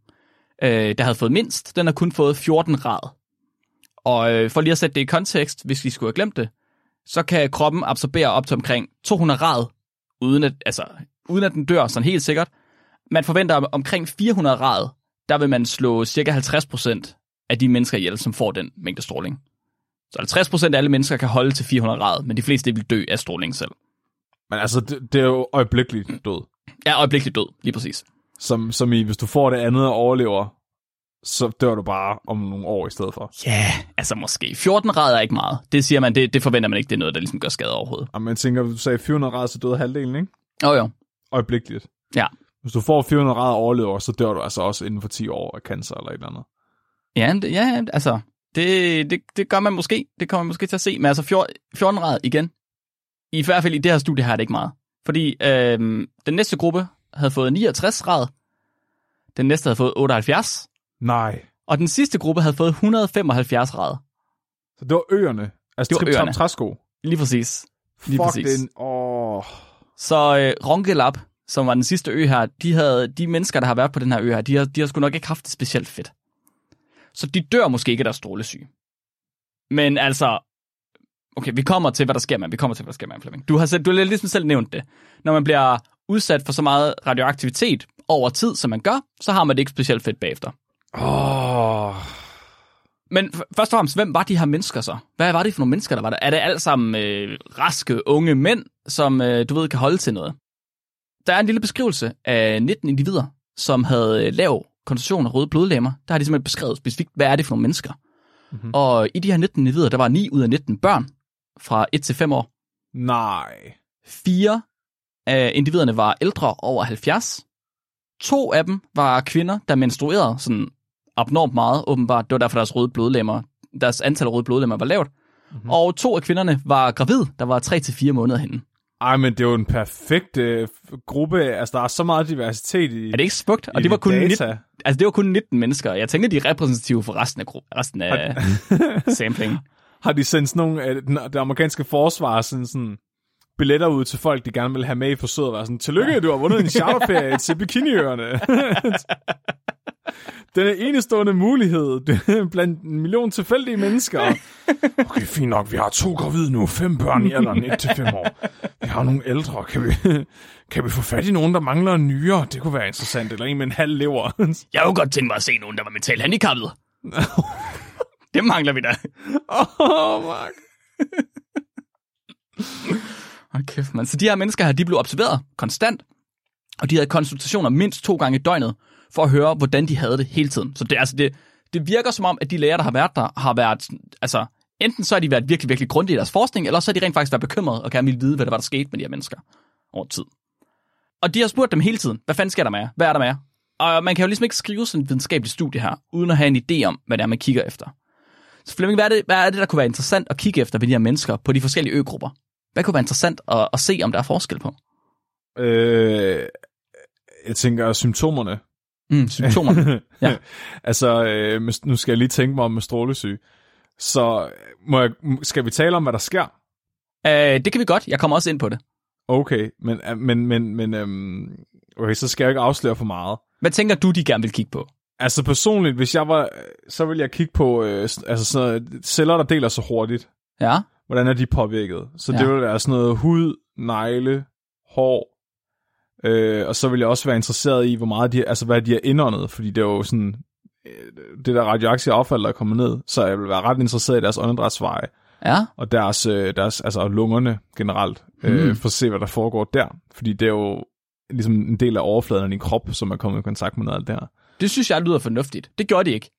der havde fået mindst. Den har kun fået 14 grad. Og for lige at sætte det i kontekst, hvis vi skulle have glemt det, så kan kroppen absorbere op til omkring 200 rad, uden at den dør, sådan helt sikkert. Man forventer omkring 400 rad, der vil man slå ca. 50% af de mennesker ihjel, som får den mængde stråling. Så 50% af alle mennesker kan holde til 400 rad, men de fleste vil dø af strålingen selv. Men altså, det er jo øjeblikkeligt død. Ja, øjeblikkeligt død, lige præcis. Som i, hvis du får det andet og overlever, så dør du bare om nogle år i stedet for. Ja, yeah, altså måske. 14 rad er ikke meget. Det siger man, det forventer man ikke, det er noget, der ligesom gør skade overhovedet. Jamen, man tænker, du sagde 400 rad, så døde halvdelen, ikke? Jo, jo. Øjeblikkeligt. Ja. Hvis du får 400 rad og overlever, så dør du altså også inden for 10 år af cancer eller et eller andet. Ja, altså, det gør man måske. Det kommer man måske til at se. Men altså 14 rad igen. I hvert fald i det her studie har det ikke meget. Fordi den næste gruppe havde fået 69 rad. Den næste havde fået 78. Nej. Og den sidste gruppe havde fået 175 rad. Så det var øerne. Altså trip-tram træsko. Lige præcis. Fuck. Så Rongelap, som var den sidste ø her, de mennesker, der har været på den her ø her, de har sgu nok ikke haft det specielt fedt. Så de dør måske ikke, der er strålesyge. Men altså, okay, vi kommer til, hvad der sker med Flemming. Du har ligesom selv nævnt det. Når man bliver udsat for så meget radioaktivitet over tid, som man gør, så har man det ikke specielt fedt bagefter. Men først og fremmest, hvem var de her mennesker så? Hvad var det for nogle mennesker, der var der? Er det alle sammen raske, unge mænd, som du ved, kan holde til noget? Der er en lille beskrivelse af 19 individer, som havde lav koncentration af røde blodlegemer. Der har de simpelthen beskrevet specifikt, hvad er det for nogle mennesker? Mm-hmm. Og i de her 19 individer, der var 9 ud af 19 børn fra 1 til 5 år. Nej. 4 af individerne var ældre over 70. 2 af dem var kvinder, der menstruerede sådan abnormt meget, åbenbart. Det var derfor, deres antal af røde blodlegemer var lavt. Mm-hmm. Og 2 af kvinderne var gravid, der var 3-4 måneder henne. Ej, men det er jo en perfekt gruppe. Altså, der er så meget diversitet i. Er det ikke smukt? Og det var kun 19 mennesker. Jeg tænker, de er repræsentative for resten af samplingen. Har de sendt sådan nogle det amerikanske forsvar sådan billetter ud til folk, de gerne vil have med i forsøget, og være sådan, tillykke, du har vundet en charterferie til Bikiniøerne. Den er enestående mulighed blandt en million tilfældige mennesker. Okay, fint nok. Vi har 2 gravide nu, 5 børn i alderen 1-5 år. Vi har nogle ældre. Kan vi få fat i nogen, der mangler nyere? Det kunne være interessant. Eller en med en halv lever. Jeg kunne godt tænke mig at se nogen, der var mentalt handicappede. Det mangler vi da. Mark. Okay, man. Så de her mennesker her, de blev observeret konstant. Og de havde konsultationer mindst 2 gange i døgnet, for at høre, hvordan de havde det hele tiden. Så det virker som om, at de læger, der har været der, har været, altså, enten så har de været virkelig, virkelig grundige i deres forskning, eller så har de rent faktisk været bekymrede og gerne ville vide, hvad der var, der skete med de her mennesker over tid. Og de har spurgt dem hele tiden, hvad fanden sker der med jer? Hvad er der med jer? Og man kan jo ligesom ikke skrive sådan et videnskabeligt studie her, uden at have en idé om, hvad det er, man kigger efter. Så Flemming, hvad er det, der kunne være interessant at kigge efter ved de her mennesker på de forskellige øgrupper? Hvad kunne være interessant at se, om der er forskel på? Jeg tænker symptomerne. Symptomerne. Ja. Altså, nu skal jeg lige tænke mig om med strålesyge. Så skal vi tale om, hvad der sker? Det kan vi godt. Jeg kommer også ind på det. Okay, men okay, så skal jeg ikke afsløre for meget. Hvad tænker du, de gerne vil kigge på? Altså personligt, hvis jeg var, så ville jeg kigge på celler, der deler så hurtigt. Ja. Hvordan er de påvirket? Så det ville være sådan noget hud, negle, hår. Og så vil jeg også være interesseret i, hvor meget hvad de har indåndet, fordi det er jo sådan, det der radioaktive affald, der er kommet ned, så jeg vil være ret interesseret i deres åndedrætsveje, og deres altså lungerne generelt, for at se, hvad der foregår der, fordi det er jo ligesom en del af overfladen i krop, som er kommet i kontakt med noget af det her. Det synes jeg lyder fornuftigt. Det gjorde de ikke.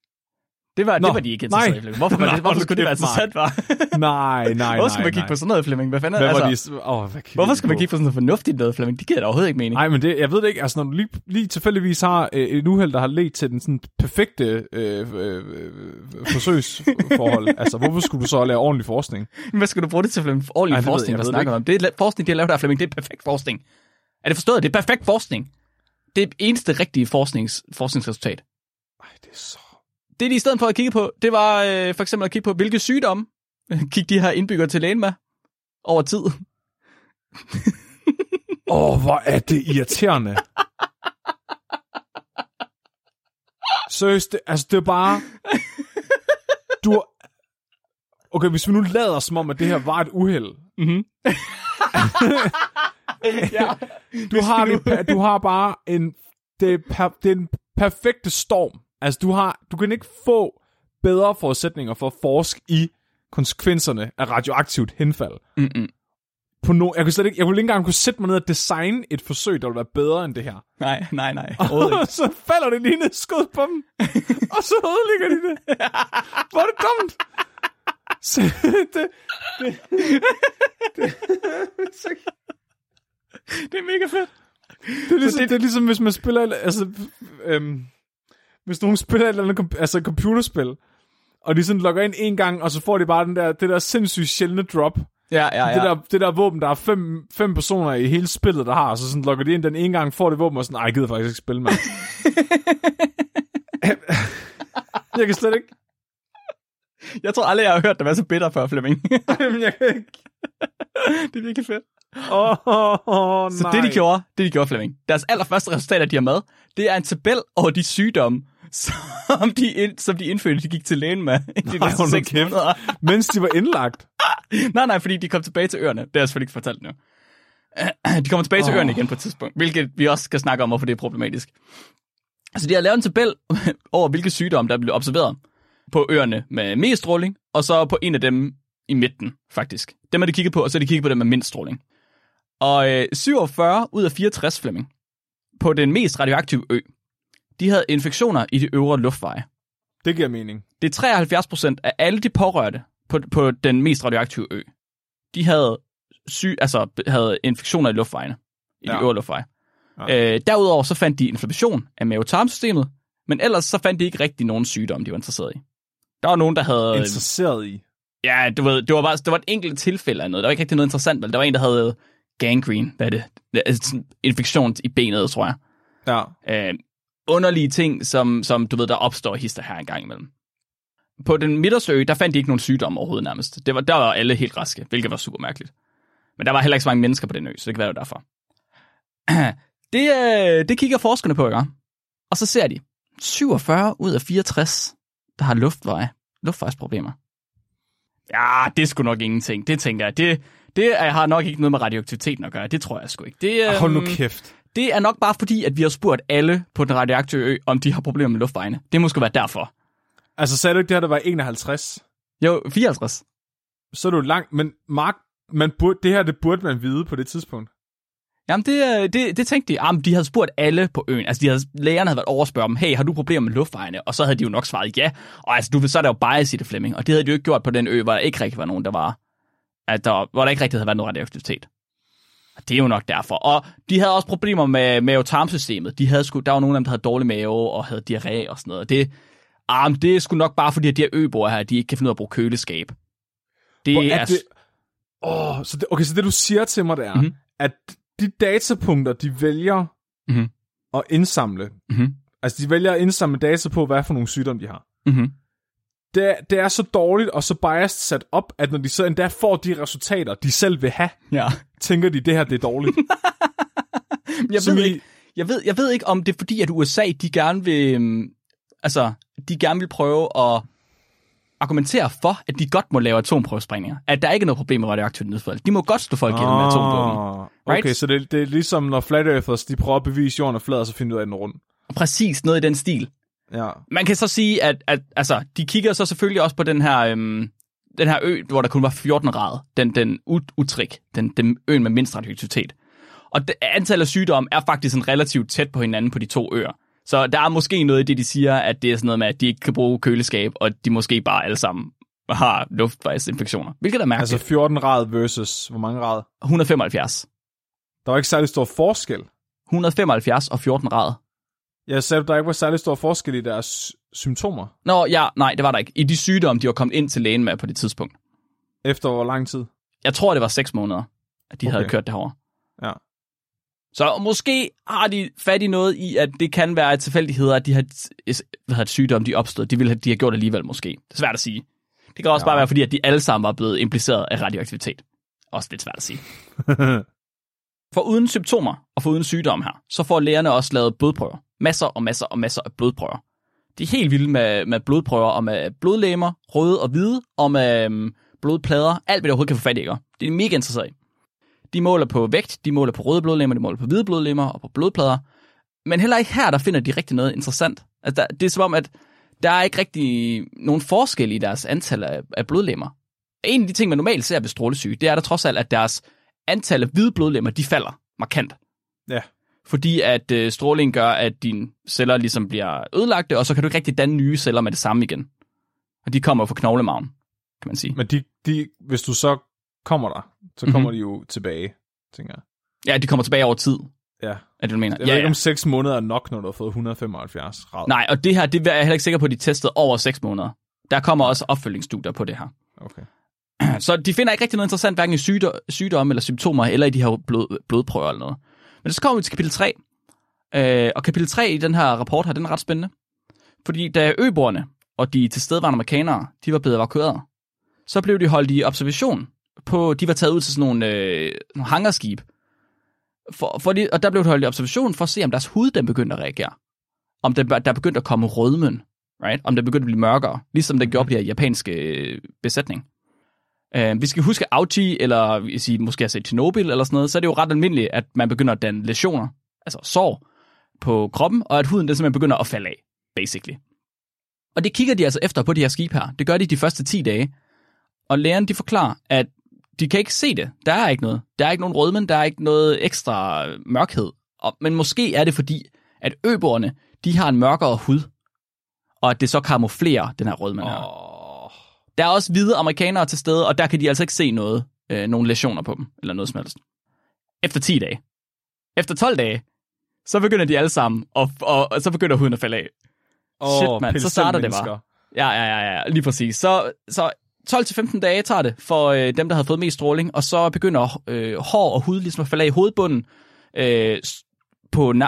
Det var de ikke interesseret i. Hvorfor skulle det være interessant, var? Nej. Hvorfor skulle man kigge på sådan noget, Flemming? Hvad fanden altså? Hvorfor skulle man kigge på sådan noget fornuftigt noget, Flemming? Det giver da overhovedet ikke mening. Nej, men det, jeg ved det ikke. Altså, når du lige tilfældigvis har et uheld, der har ledt til den sådan perfekte forsøgsforhold, altså, hvorfor skulle du så lave ordentlig forskning? Hvad skulle du bruge det til, Flemming? Ordentlig forskning, der snakker om. Det er forskning, de har lavet der, Flemming. Det er perfekt forskning. Er det forstået? Det er perfekt forskning. Det er eneste rigtige forskningsresultat. Nej, det er så. Det, de i stedet for at kigge på, det var for eksempel at kigge på, hvilke sygdomme gik de her indbyggere til lægen med over tid. Hvor er det irriterende. Seriøst, altså det er bare... Okay, hvis vi nu lader som om, at det her var et uheld, Mm-hmm. Ja. du har bare den perfekte storm. Altså, du kan ikke få bedre forudsætninger for at forske i konsekvenserne af radioaktivt henfald. Mm-mm. Jeg kunne ikke engang kunne sætte mig ned og designe et forsøg, der ville være bedre end det her. Nej. Og så falder det lige ned i skud på dem, og så ødelægger de det. Hvor er det dumt? Så det er mega fedt. Det er ligesom, hvis man spiller... Altså, hvis nogen spiller et eller andet computerspil, og de sådan logger ind en gang, og så får de bare det der sindssygt sjældne drop. Ja. Det der våben, der er fem personer i hele spillet, der har, så sådan logger de ind den ene gang, får det våben, og sådan, nej, jeg gider faktisk ikke spille, mand. Jeg kan slet ikke. Jeg tror aldrig, jeg har hørt det være så bitter før, Flemming. Men jeg kan ikke. Det er virkelig fedt. Oh, så det de gjorde, Flemming, deres allerførste resultater, de har med, det er en tabel over de sygdomme, som de indfødte, de gik til lægen med i de næste 6 måneder. Mens de var indlagt? Nej, fordi de kom tilbage til øerne. Det har jeg selvfølgelig ikke fortalt nu. De kommer tilbage til øerne igen på et tidspunkt, hvilket vi også skal snakke om, hvorfor det er problematisk. Så de har lavet en tabel over, hvilke sygdomme, der blev observeret på øerne med mest stråling, og så på en af dem i midten, faktisk. Dem har de kigget på, og så har de kigget på dem med mindst stråling. Og 47 ud af 64, Flemming, på den mest radioaktive ø, de havde infektioner i de øvre luftveje. Det giver mening. Det er 73% af alle de pårørte på den mest radioaktive ø. De havde infektioner i luftvejene. De øvre luftveje. Ja. Derudover så fandt de inflammation af mavetarmsystemet, men ellers så fandt de ikke rigtig nogen sygdomme, de var interesseret i. Der var nogen, der havde... Interesseret i? Ja, du ved, det var et enkelt tilfælde af noget. Der var ikke rigtig noget interessant, vel? Der var en, der havde gangrene. Hvad er det? Infektion i benet, tror jeg. Ja. Underlige ting, som du ved, der opstår hister her en gang imellem. På den midterste ø, der fandt de ikke nogen sygdomme overhovedet nærmest. Der var alle helt raske, hvilket var super mærkeligt. Men der var heller ikke så mange mennesker på den ø, så det kan være jo derfor. Det kigger forskerne på, ikke? Og så ser de 47 ud af 64, der har luftvejsproblemer. Ja, det er sgu nok ingenting. Det tænker jeg. Det har nok ikke noget med radioaktiviteten at gøre. Det tror jeg sgu ikke. Hold nu kæft. Det er nok bare fordi, at vi har spurgt alle på den radioaktive ø, om de har problemer med luftvejene. Det må sgu være derfor. Altså, sagde du ikke, det her, der var 51? Jo, 54. Så er du langt, men Mark, det burde man vide på det tidspunkt. Jamen, det tænkte de. Jamen, de havde spurgt alle på øen. Altså, lægerne havde været over at spørge dem, hey, har du problemer med luftvejene? Og så havde de jo nok svaret ja. Og altså, så er der jo bias i det, Flemming. Og det havde de jo ikke gjort på den ø, hvor der ikke rigtig var nogen, hvor der ikke rigtig havde været noget radioaktivitet. Det er jo nok derfor. Og de havde også problemer med mavetarmsystemet. Der var nogle af dem, der havde dårlig mave og havde diarré og sådan noget. Det er sgu nok bare fordi, at de her øboer her, de ikke kan finde ud af at bruge køleskab. Så det du siger til mig, det er, mm-hmm. at de datapunkter, de vælger mm-hmm. at indsamle, mm-hmm. altså de vælger at indsamle data på, hvad for nogle sygdomme de har. Mm-hmm. Det er så dårligt og så biased sat op, at når de så endda får de resultater, de selv vil have, tænker de, det her det er dårligt. Jeg ved ikke, om det er fordi, at USA de gerne vil prøve at argumentere for, at de godt må lave atomprøvesprængninger. At der ikke er noget problem med radioaktivt nedfald. De må godt stå for at give med atomprøven. Right? Okay, så det er ligesom, når flat earthers, de prøver at bevise jorden er flad, og så finder ud af den rundt. Præcis, noget i den stil. Ja. Man kan så sige, at de kigger så selvfølgelig også på den her ø, hvor der kun var 14 grader. Den Utrik, den øen med mindst radioaktivitet. Og antallet af sygdomme er faktisk sådan relativt tæt på hinanden på de to øer. Så der er måske noget i det, de siger, at det er sådan noget med, at de ikke kan bruge køleskab, og de måske bare alle sammen har luftvejsinfektioner. Hvilket er mærkeligt. Altså 14 grader versus hvor mange grader? 175. Der var ikke særlig stor forskel. 175 og 14 grader. Jeg sagde, der ikke var særlig stor forskel i deres symptomer. Nej, det var der ikke. I de sygdomme, de var kommet ind til lægen med på det tidspunkt. Efter hvor lang tid? Jeg tror, det var 6 måneder, at de havde kørt det herovre. Ja. Så måske har de fat i noget i, at det kan være tilfældigheder, at de har et sygdom, de opstod. De har gjort alligevel måske. Det er svært at sige. Det kan også bare være, fordi at de alle sammen var blevet impliceret af radioaktivitet. Også lidt svært at sige. For uden symptomer og for uden sygdom her, så får lægerne også lavet blodprøver. Masser af blodprøver. De er helt vilde med blodprøver og med blodlegemer, røde og hvide, og med blodplader. Alt, hvad de overhovedet kan få fat i, ikke? Det er mega interessant i. De måler på vægt, de måler på røde blodlegemer, de måler på hvide blodlegemer og på blodplader. Men heller ikke her, der finder de rigtig noget interessant. Altså, det er som om, at der er ikke rigtig nogen forskel i deres antal af blodlegemer. En af de ting, man normalt ser ved strålesyge, det er der trods alt, at deres antal af hvide blodlegemer, de falder markant. Ja. Fordi at stråling gør, at dine celler ligesom bliver ødelagte, og så kan du ikke rigtig danne nye celler med det samme igen. Og de kommer fra knoglemarven, kan man sige. Men de hvis du så kommer der, så kommer de jo tilbage, tænker jeg. Ja, de kommer tilbage over tid. Ja. Er det, du mener? Jeg ved ikke, om 6 måneder er nok, når du har fået 175 grader. Nej, og det her, det er jeg heller ikke sikker på, at de testede over 6 måneder. Der kommer også opfølgningsstudier på det her. Okay. Så de finder ikke rigtig noget interessant, hverken i sygdomme eller symptomer, eller i de her blodprøver eller noget. Men så kommer vi til kapitel 3. Og kapitel 3 i den her rapport her, den er ret spændende. Fordi da øboerne og de tilstedeværende amerikanere, de var blevet evakueret, så blev de holdt i observation på, de var taget ud til sådan nogle hangarskib. Og der blev de holdt i observation for at se, om deres hud, den begyndte at reagere. Om der begyndte at komme rødmen, right? Om den begyndte at blive mørkere, ligesom den gjorde på den japanske besætning. Vi skal huske, at Auchi, eller måske at sige Tjernobyl, eller sådan noget, så er det jo ret almindeligt, at man begynder at danne læsioner, altså sår på kroppen, og at huden den simpelthen begynder at falde af, basically. Og det kigger de altså efter på de her skib her. Det gør de første 10 dage. Og lægerne, de forklarer, at de kan ikke se det. Der er ikke noget. Der er ikke nogen rødmen, der er ikke noget ekstra mørkhed. Men måske er det fordi, at øboerne, de har en mørkere hud, og at det så kamuflerer den her rødmen her. Der er også hvide amerikanere til stede, og der kan de altså ikke se noget, nogen læsioner på dem, eller noget som helst. Efter 10 dage. Efter 12 dage, så begynder de alle sammen, og så begynder huden at falde af. Shit, mand, så starter mennesker. Det bare. Ja, lige præcis. Så 12-15 dage tager det for dem, der havde fået mest stråling, og så begynder hår og hud ligesom at falde af i hovedbunden.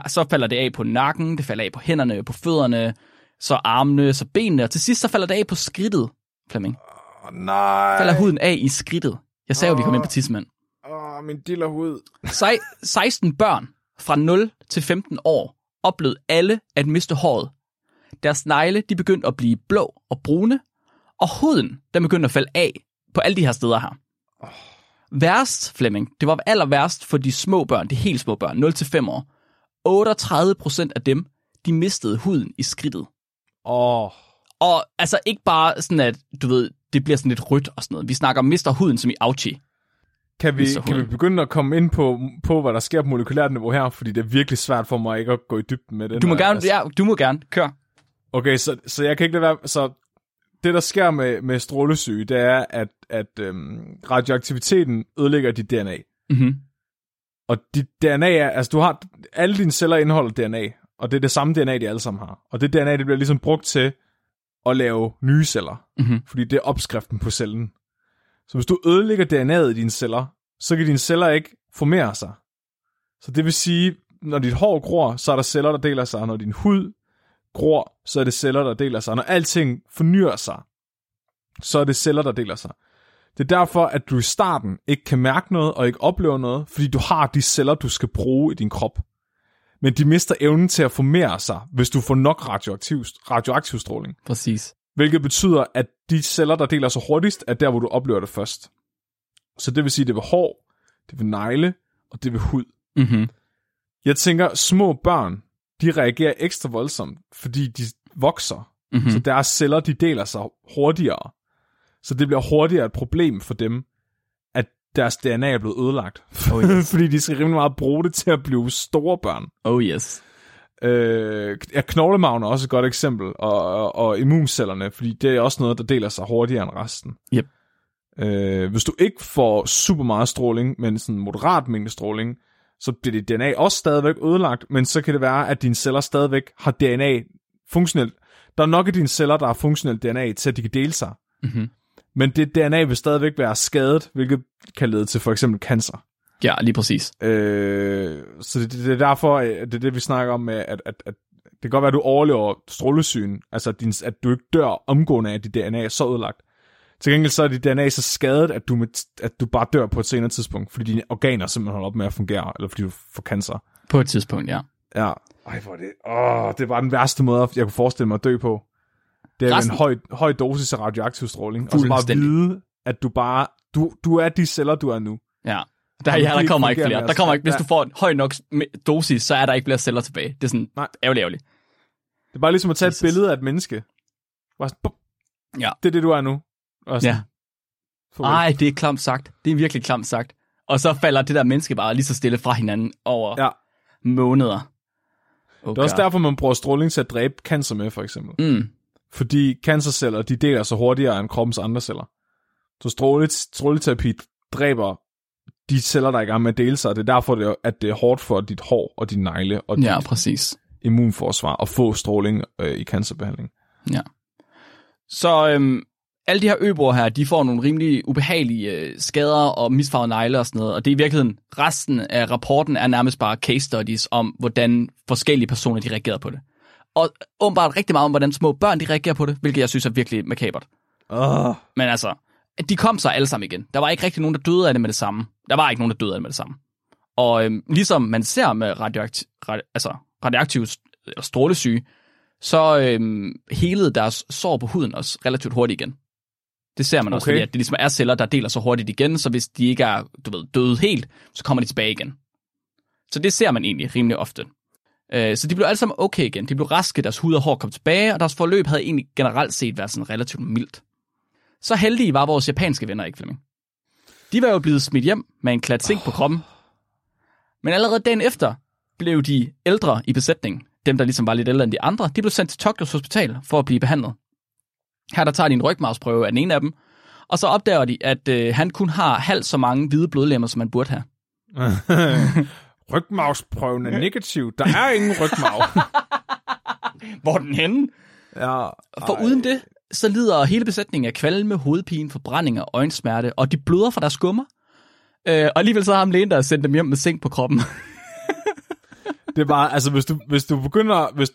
Så falder det af på nakken, det falder af på hænderne, på fødderne, så armene, så benene, og til sidst så falder det af på skridtet. Flemming. Nej. Falder huden af i skridtet. Jeg sagde jo, vi kom ind på tidsmand. Min dillerhud. 16 børn fra 0 til 15 år oplevede alle at miste håret. Deres negle, de begyndte at blive blå og brune, og huden, der begyndte at falde af på alle de her steder her. Værst, Flemming, det var aller værst for de små børn, de helt små børn, 0 til 5 år. 38% af dem, de mistede huden i skridtet. Og altså ikke bare sådan, at du ved, det bliver sådan lidt rødt og sådan noget. Vi snakker om mister huden som i Auchi. Kan vi begynde at komme ind på, hvad der sker på molekylært niveau her? Fordi det er virkelig svært for mig ikke at gå i dybden med det. Du må gerne. Kør. Okay, så jeg kan ikke lade være. Så det, der sker med strålesyge, det er, at radioaktiviteten ødelægger dit DNA. Mm-hmm. Og dit DNA er, altså du har, alle dine celler indeholder DNA. Og det er det samme DNA, de alle sammen har. Og det DNA, det bliver ligesom brugt til at lave nye celler, fordi det er opskriften på cellen. Så hvis du ødelægger DNA'et i dine celler, så kan dine celler ikke formere sig. Så det vil sige, når dit hår gror, så er der celler, der deler sig. Når din hud gror, så er det celler, der deler sig. Når alting fornyer sig, så er det celler, der deler sig. Det er derfor, at du i starten ikke kan mærke noget og ikke oplever noget, fordi du har de celler, du skal bruge i din krop. Men de mister evnen til at formere sig, hvis du får nok radioaktiv stråling. Præcis. Hvilket betyder, at de celler, der deler sig hurtigst, er der, hvor du oplever det først. Så det vil sige, det ved hår, det ved negle, og det ved hud. Mm-hmm. Jeg tænker, små børn, de reagerer ekstra voldsomt, fordi de vokser. Mm-hmm. Så deres celler, de deler sig hurtigere. Så det bliver hurtigere et problem for dem, deres DNA er blevet ødelagt. Oh yes. Fordi de skal rimelig meget bruge det til at blive store børn. Oh yes. Knoglemarven er også et godt eksempel, og immuncellerne, fordi det er også noget, der deler sig hurtigere end resten. Yep. Hvis du ikke får super meget stråling, men sådan moderat mængde stråling, så bliver dit DNA også stadigvæk ødelagt, men så kan det være, at dine celler stadigvæk har DNA funktionelt. Der er nok af dine celler, der har funktionelt DNA til, at de kan dele sig. Mhm. Men det DNA vil stadigvæk være skadet, hvilket kan lede til for eksempel cancer. Ja, lige præcis. Så det er derfor, det er det, vi snakker om, med, at det kan godt være, at du overlever strålesyn, altså at du ikke dør omgående af, at dit DNA er så ødelagt. Til gengæld så er dit DNA så skadet, at du bare dør på et senere tidspunkt, fordi dine organer simpelthen holder op med at fungere, eller fordi du får cancer. På et tidspunkt, ja. Ja. Ej, hvor er det. Det var den værste måde, jeg kunne forestille mig at dø på. Det er en høj dosis af radioaktiv stråling, og så bare vide, at du bare... Du er de celler, du er nu. Ja. Der kommer ikke flere. Der kommer ikke, hvis du får en høj nok dosis, så er der ikke flere celler tilbage. Det er sådan ærgerligt. Det er bare ligesom at tage et billede af et menneske. Bare sådan, ja. Det er det, du er nu. Ja. Nej, det er klamt sagt. Det er virkelig klamt sagt. Og så falder det der menneske bare lige så stille fra hinanden over måneder. Okay. Det er også derfor, man bruger stråling til at dræbe cancer med, for eksempel. Mm. Fordi cancerceller, de deler sig hurtigere end kroppens andre celler. Så stråleterapi dræber de celler, der er i gang med at dele sig, og det er derfor, at det er hårdt for dit hår og din negle og dit immunforsvar at få stråling i cancerbehandling. Ja. Så alle de her øboer her, de får nogle rimelig ubehagelige skader og misfarvede negle og sådan noget, og det er i virkeligheden, resten af rapporten er nærmest bare case studies om, hvordan forskellige personer, de reagerer på det. Og åbenbart rigtig meget om, hvordan små børn, de reagerer på det, hvilket jeg synes er virkelig makabert. Men altså, de kom så alle sammen igen. Der var ikke rigtig nogen, der døde af det med det samme. Og ligesom man ser med radioaktiv strålesyge, så helede deres sår på huden også relativt hurtigt igen. Det ser man også, fordi at det ligesom er celler, der deler så hurtigt igen, så hvis de ikke er døde helt, så kommer de tilbage igen. Så det ser man egentlig rimelig ofte. Så de blev alle sammen okay igen. De blev raske, deres hud og hår kom tilbage, og deres forløb havde egentlig generelt set været sådan relativt mildt. Så heldige var vores japanske venner, ikke Flemming? De var jo blevet smidt hjem med en klat zink på kroppen. Men allerede dagen efter blev de ældre i besætningen. Dem, der ligesom var lidt ældre end de andre, de blev sendt til Tokyos hospital for at blive behandlet. Her der tager de en rygmarvsprøve af den ene af dem, og så opdager de, at han kun har halvt så mange hvide blodlemmer, som man burde have. Rygmarvsprøven er negativ. Der er ingen rygmarv. Hvor er den henne? Ja, for uden det, så lider hele besætningen af kvalme, hovedpine, forbrændinger, øjensmerte, og de bløder fra deres skummer. Og alligevel så har ham lægen, der sendt dem hjem med zink på kroppen. Det er bare, altså hvis du begynder, hvis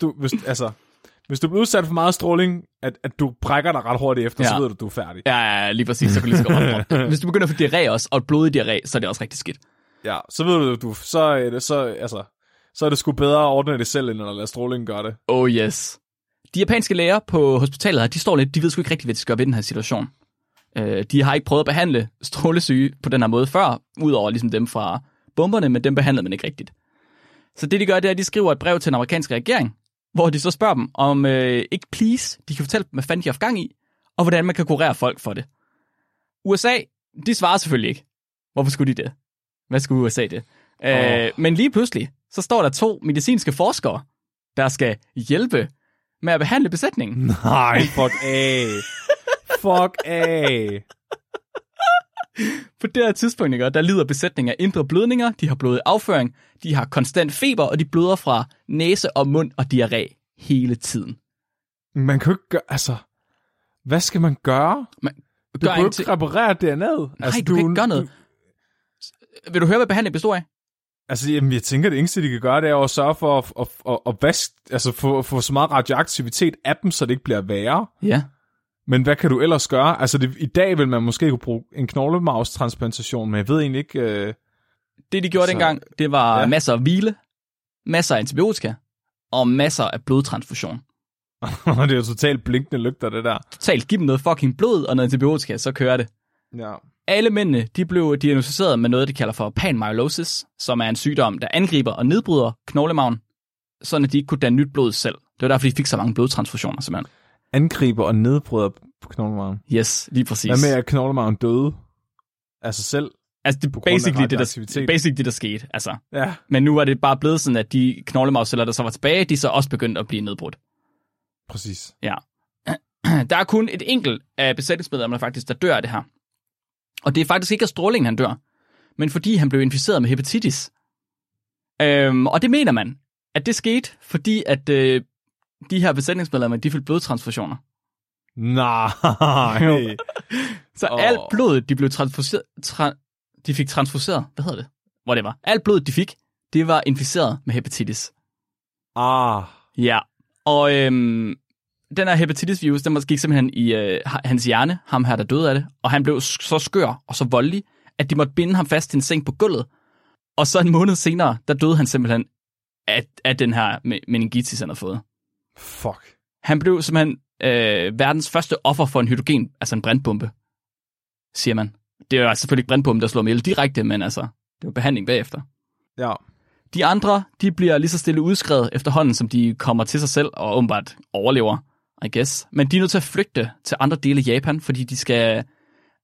du bliver udsat for meget stråling, at du brækker dig ret hurtigt efter, så ved du er færdig. Ja, lige præcis, så kan lige så. Hvis du begynder at få diarré også, og blodig diarré, så er det også rigtig skidt. Ja, så ved du, så er det sgu bedre at ordne det selv, end at lade strålingen gøre det. Oh yes. De japanske læger på hospitalet her, de står lidt, de ved sgu ikke rigtig, hvad de skal gøre ved den her situation. De har ikke prøvet at behandle strålesyge på den her måde før, udover ligesom dem fra bomberne, men dem behandlede man ikke rigtigt. Så det de gør, det er, at de skriver et brev til den amerikanske regering, hvor de så spørger dem, om ikke please, de kan fortælle dem, hvad fanden de har haft gang i, og hvordan man kan kurere folk for det. USA, de svarer selvfølgelig ikke. Hvorfor skulle de det? Hvad skulle USA det? Men lige pludselig, så står der to medicinske forskere, der skal hjælpe med at behandle besætningen. Nej, fuck af. Fuck af. På det her tidspunkt, der lider besætningen af indre blødninger, de har blodig afføring, de har konstant feber, og de bløder fra næse og mund og diarré hele tiden. Man kan jo ikke gøre, altså, hvad skal man gøre? Du kan ikke reparere DNA'et. Nej, altså, du kan ikke gøre noget. Vil du høre, hvad behandling består af? Altså, jamen, jeg tænker, det eneste, de kan gøre, det er at sørge for at vaske, altså få så meget radioaktivitet af dem, så det ikke bliver værre. Ja. Men hvad kan du ellers gøre? Altså, i dag vil man måske kunne bruge en knoglemarvstransplantation, men jeg ved egentlig ikke... Det, de gjorde så, dengang, det var masser af hvile, masser af antibiotika og masser af blodtransfusion. Det er jo totalt blinkende lygter, det der. Totalt, giv dem noget fucking blod og noget antibiotika, så kører det. Ja. Alle mændene, de blev diagnosticeret med noget, de kalder for panmyelosis, som er en sygdom, der angriber og nedbryder knoglemarven, sådan at de ikke kunne danne nyt blod selv. Det var derfor, de fik så mange blodtransfusioner, simpelthen. Angriber og nedbryder knoglemarven? Yes, lige præcis. Hvad med, at knoglemarven døde af sig selv? Altså, det er basically det, der skete. Altså. Ja. Men nu var det bare blevet sådan, at de knoglemarvceller, der så var tilbage, de så også begyndte at blive nedbrudt. Præcis. Ja. Der er kun et enkelt af besætningsmedlemmerne faktisk, der dør af det her. Og det er faktisk ikke af strålingen, han dør, men fordi han blev inficeret med hepatitis. Og det mener man, at det skete, fordi at de her besætningsmedlemmer, de fik blodtransfusioner. Nej. Så alt blodet, de blev transfuseret, de fik transfuseret, hvad hedder det? Whatever. Alt blodet, de fik, det var inficeret med hepatitis. Ah. Ja, og den her hepatitis-virus, den gik simpelthen i hans hjerne, ham her, der døde af det, og han blev så skør og så voldelig, at de måtte binde ham fast til en seng på gulvet. Og så en måned senere, der døde han simpelthen af den her meningitis, han havde fået. Fuck. Han blev simpelthen verdens første offer for en hydrogen, altså en brintbombe. siger man. Det er jo selvfølgelig ikke brændpumpen, der slår med direkte, men altså, det er jo behandling bagefter. Ja. De andre, de bliver lige så stille udskrevet efterhånden, som de kommer til sig selv og åbenbart overlever, I guess. Men de er nødt til at flygte til andre dele af Japan, fordi de skal,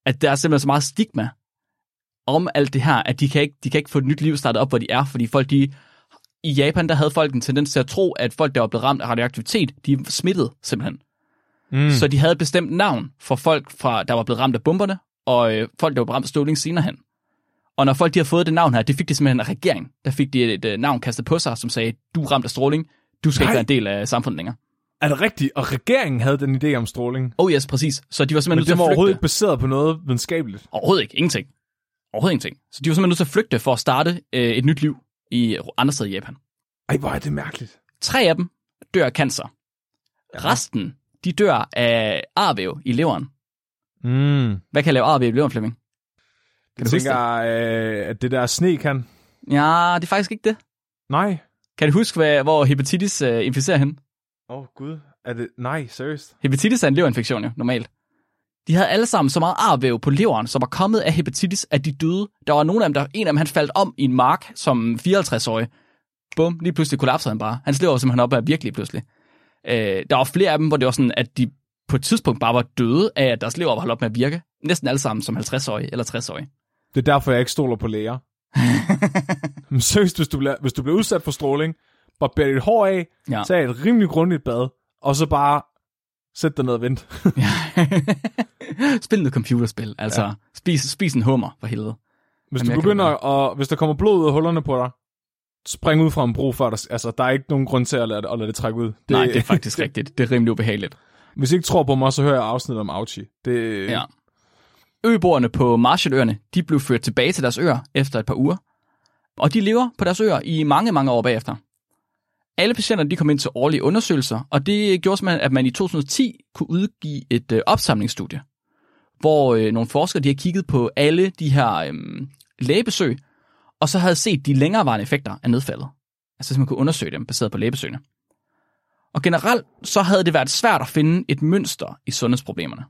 at der er simpelthen så meget stigma om alt det her, at de kan ikke få et nyt liv startet op, hvor de er, fordi folk de i Japan, der havde folk en tendens til at tro, at folk, der var blevet ramt af radioaktivitet, de var smittet simpelthen. Mm. Så de havde et bestemt navn for folk, fra, der var blevet ramt af bomberne, og folk, der var ramt af stråling senere hen. Og når folk, de har fået det navn her, det fik de simpelthen af regeringen. Der fik de et navn kastet på sig, som sagde, du er ramt af stråling, du skal ikke være en del af samfundet længere. Er det rigtigt? Og regeringen havde den idé om stråling? Oh yes, præcis. Så de var simpelthen nødt til at flygte. Men det var overhovedet ikke baseret på noget videnskabeligt? Overhovedet ikke. Ingenting. Overhovedet ingenting. Så de var simpelthen nødt til at flygte for at starte et nyt liv i andre steder i Japan. Ej, hvor er det mærkeligt. 3 af dem dør af cancer. Ja. Resten, de dør af arvæv i leveren. Mm. Hvad kan lave arvæv i leveren, Flemming? Jeg tænker, at det der sne kan. Ja, det er faktisk ikke det. Nej. Kan du huske, hvor hepatitis inficerer hende? Åh, gud. Er det? Nej, seriøst. Hepatitis er en leverinfektion jo, normalt. De havde alle sammen så meget arvæv på leveren, som var kommet af hepatitis, at de døde. Der var nogle af dem, han faldt om i en mark som 54-årig. Bum, lige pludselig kollapsede han bare. Hans lever var simpelthen oppe af virkelig pludselig. Der var flere af dem, hvor det var sådan, at de på et tidspunkt bare var døde af, at deres lever var holdt op med at virke. Næsten alle sammen som 50-årige eller 60-årige. Det er derfor, jeg ikke stoler på læger. Men seriøst, hvis du bliver udsat for stråling, bare bære dit hår af, ja. Tag et rimelig grundigt bad, og så bare sæt dig ned og vent. Spil noget computerspil, altså ja. spis en hummer for helvede. Hvis der kommer blod ud af hullerne på dig, spring ud fra en bro før dig. Altså, der er ikke nogen grund til at lade det trække ud. Nej, det er faktisk rigtigt. Det er rimelig ubehageligt. Hvis I ikke tror på mig, så hører jeg afsnit om Auchi. Det... Ja. Øboerne på Marshalløerne, de blev ført tilbage til deres øer efter et par uger. Og de lever på deres øer i mange, mange år bagefter. Alle patienterne, de kom ind til årlige undersøgelser, og det gjorde simpelthen, at man i 2010 kunne udgive et opsamlingsstudie, hvor nogle forskere, de har kigget på alle de her lægebesøg, og så havde set de længerevarende effekter af nedfaldet. Altså, så man kunne undersøge dem, baseret på lægebesøgene. Og generelt, så havde det været svært at finde et mønster i sundhedsproblemerne.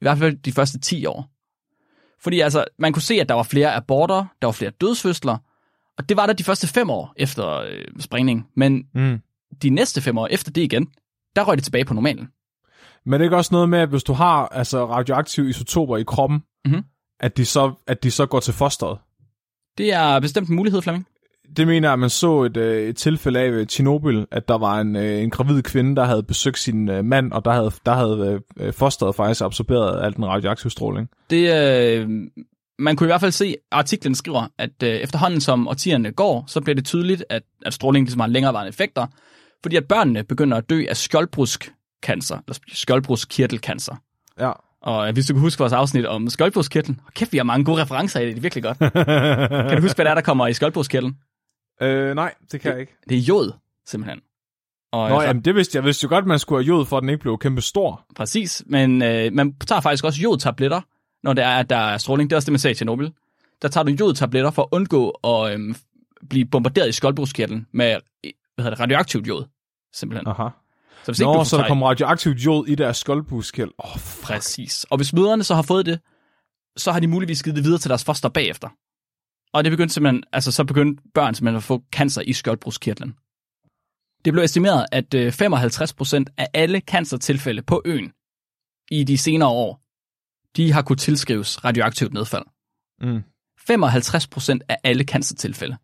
I hvert fald de første 10 år. Fordi altså, man kunne se, at der var flere aborter, der var flere dødsfødsler, og det var der de første 5 år efter sprængningen. Men de næste 5 år efter det igen, der røg det tilbage på normalen. Men det er ikke også noget med, at hvis du har altså, radioaktive isotoper i kroppen, at de så går til fosteret? Det er bestemt en mulighed, Flemming. Det mener jeg, at man så et tilfælde af Tjernobyl, at der var en gravid kvinde, der havde besøgt sin mand, og der havde fosteret faktisk absorberet al den radioaktive stråling. Man kunne i hvert fald se, artiklen skriver, at efterhånden som årtierne går, så bliver det tydeligt, at strålingen ligesom har længerevarende effekter, fordi at børnene begynder at dø af skjoldbruskkirtelcancer, eller skjoldbruskkirtelcancer. Ja. Og hvis du kan huske vores afsnit om skjoldbruskkirtlen, kæft, vi har mange gode referencer i det er virkelig godt. Kan du huske, hvad der kommer i skjoldbruskkirtlen? Nej, det kan jeg ikke. Det er jod, simpelthen. Og nå, jamen, det vidste jeg. Jeg vidste jo godt, man skulle have jod, for at den ikke blev kæmpe stor. Præcis, men man tager faktisk også jodtabletter, når der er stråling. Det er også det, man sagde i Tjernobyl. Der tager du jodtabletter for at undgå at blive bombarderet i skjoldbruskkirtlen med radioaktivt jod, simpelthen. Aha. Så der kommer radioaktivt jod i deres skjoldbruskkirtel. Præcis. Og hvis møderne så har fået det, så har de muligvis givet det videre til deres foster bagefter. Og det begyndte simpelthen, altså så begyndte børn simpelthen at få cancer i skjoldbruskkirtlen. Det blev estimeret, at 55% af alle cancertilfælde på øen i de senere år, de har kunne tilskrives radioaktivt nedfald. 55% af alle cancertilfælde.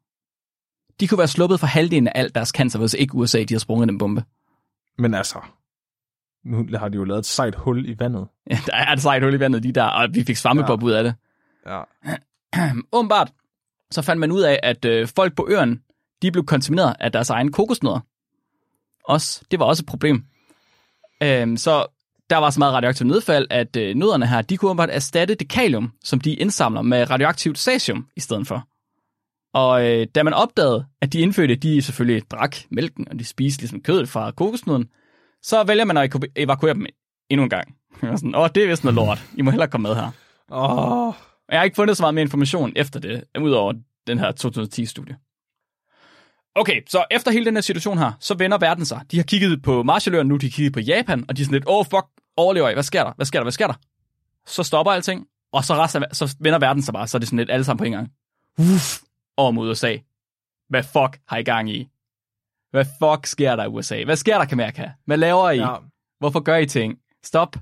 De kunne være sluppet for halvdelen af alt deres cancer, hvis ikke USA de har sprunget den bombe. Men altså, nu har de jo lavet et sejt hul i vandet. Ja, der er et sejt hul i vandet, de der, og vi fik svampebob ud af det. Ja. Åbenbart, så fandt man ud af, at folk på øen, de blev kontamineret af deres egne kokosnødder. Det var også et problem. Så der var så meget radioaktivt nedfald, at nødderne her, de kunne åbenbart erstatte det kalium, som de indsamler med radioaktivt cesium i stedet for. Og da man opdagede, at de indfødte, de selvfølgelig drak mælken, og de spiste ligesom kødet fra kokosnødden, så vælger man at evakuere dem endnu en gang. Sådan, det er vist noget lort. I må hellere komme med her. Jeg har ikke fundet så meget mere information efter det, udover den her 2010-studie. Okay, så efter hele den her situation her, så vender verden sig. De har kigget på Marshalløerne nu, de har kigget på Japan, og de er sådan lidt, fuck, overlever I? Hvad sker der? Så stopper alting, Og så, så vender verden sig bare, så er det sådan lidt alle sammen på en gang. Uff, over mod USA. Hvad fuck har I gang i? Hvad fuck sker der i USA? Hvad sker der, Amerika? Hvad laver I? Ja. Hvorfor gør I ting? Stop.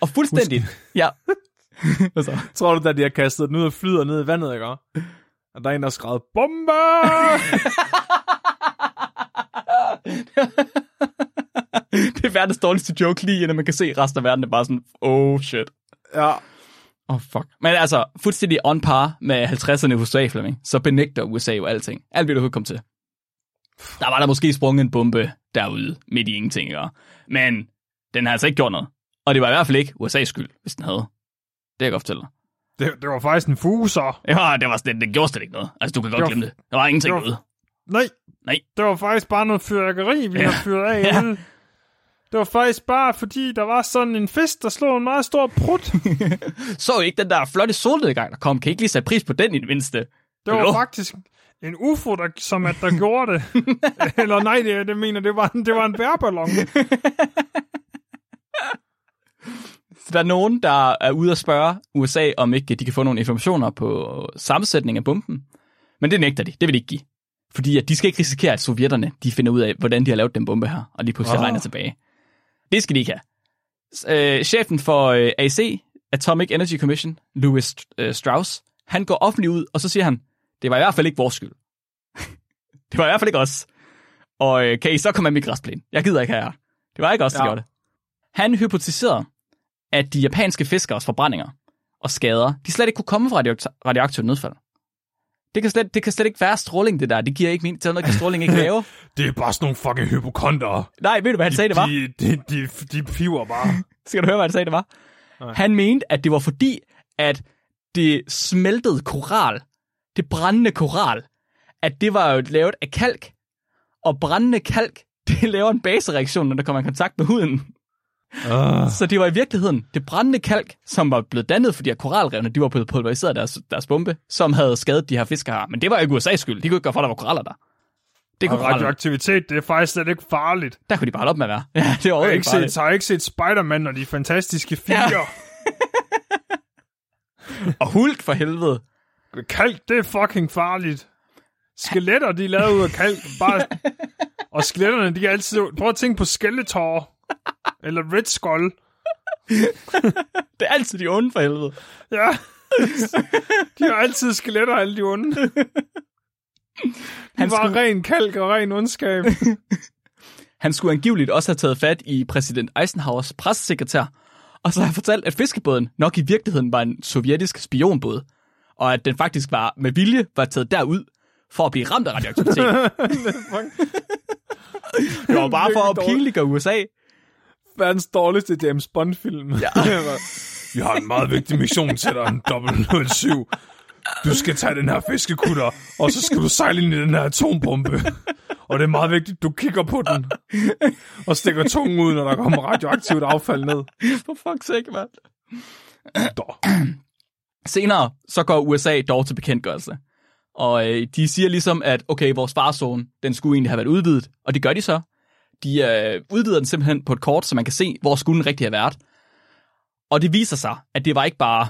Og fuldstændigt. Ja. Tror du da, de har kastet den ud og flyder ned i vandet, ikke? Og der er en, der har skrevet, bombe! Det er verdens dårligste joke lige, når man kan se resten af verden, er bare sådan, oh shit. Ja. Oh fuck. Men altså, fuldstændig on par med 50'erne i USA, Flemming, så benægter USA jo alting. Alt vil du komme til. Der var der måske sprunget en bombe derude, midt i ingenting, ikke? Men den har altså ikke gjort noget. Og det var i hvert fald ikke USA's skyld, hvis den havde. Det kan jeg godt fortælle dig. Det var faktisk en fuser. Ja, det gjorde slet ikke noget. Altså, du kan godt glemme det. Der var ingenting ude. Nej. Det var faktisk bare noget fyrværkeri, vi har fyret af. Ja. Det var faktisk bare, fordi der var sådan en fisk, der slog en meget stor prut. Så ikke den der flotte solnedgang, der kom. Kan I ikke lige sætte pris på den i det mindste? Det var faktisk en UFO, der gjorde det. Eller nej, det var en vejrballon. Så der er nogen, der er ude at spørge USA, om ikke de kan få nogle informationer på sammensætning af bomben. Men det nægter de. Det vil de ikke give. Fordi at de skal ikke risikere, at sovjetterne de finder ud af, hvordan de har lavet den bombe her, og lige pludselig regner tilbage. Det skal de ikke have. Chefen for AC, Atomic Energy Commission, Louis Strauss, han går offentligt ud, og så siger han, det var i hvert fald ikke vores skyld. Det var i hvert fald ikke os. Og kan I så komme af mit græsplæne? Jeg gider ikke have jer. Det var ikke os, der gjorde det. Han hypotiserede, at de japanske fiskeres forbrændinger og skader, de slet ikke kunne komme fra radioaktivt nedfald. Det kan slet ikke være stråling, det der. Det giver ikke mening. Sådan noget kan stråling ikke lave. Det er bare sådan nogle fucking hypokondere. Nej, ved du, hvad han sagde, det var? De piver bare. Skal du høre, hvad han sagde, det var? Nej. Han mente, at det var fordi, at det smeltede koral, det brændende koral, at det var jo lavet af kalk, og brændende kalk, det laver en basereaktion, når der kommer i kontakt med huden. Så det var i virkeligheden det brændende kalk, som var blevet dannet, fordi at koralrevne, de var blevet pulveriseret af deres bombe, som havde skadet de her fiskere her. Men det var ikke USA's skyld. De kunne ikke gøre for, der var koraller der. Det er radioaktivitet, det er faktisk slet ikke farligt. Der kunne de bare holde op med at være. Ja, det var ikke farligt. Jeg har ikke set Spider-Man og de fantastiske figurer. Ja. Og Hulk for helvede. Kalk, det er fucking farligt. Skeletter, de er lavet ud af kalk. Bare... Og skeletterne, de er altid... Prøv at tænke på Skeletor. Eller Red Skull. Det er altid de onde, for helvede. Ja. De har altid skeletter, alle de onde. Han var ren kalk og ren ondskab. Han skulle angiveligt også have taget fat i præsident Eisenhowers pressesekretær, og så har fortalt, at fiskebåden nok i virkeligheden var en sovjetisk spionbåd, og at den faktisk var med vilje var taget derud for at blive ramt af radioaktivitet. Det var bare for at pinliggøre USA. Verdens dårligste James Bond-film. Ja. Vi har en meget vigtig mission til dig, en 007. Du skal tage den her fiskekutter, og så skal du sejle ind i den her atombombe. Og det er meget vigtigt, du kigger på den, og stikker tungen ud, når der kommer radioaktivt affald ned. For fuck's sake, mand. Senere, så går USA dog til bekendtgørelse. Og de siger ligesom, at okay, vores farezone, den skulle egentlig have været udvidet, og det gør de så. De udvider den simpelthen på et kort, så man kan se, hvor skulle den rigtig have været. Og det viser sig, at det var ikke bare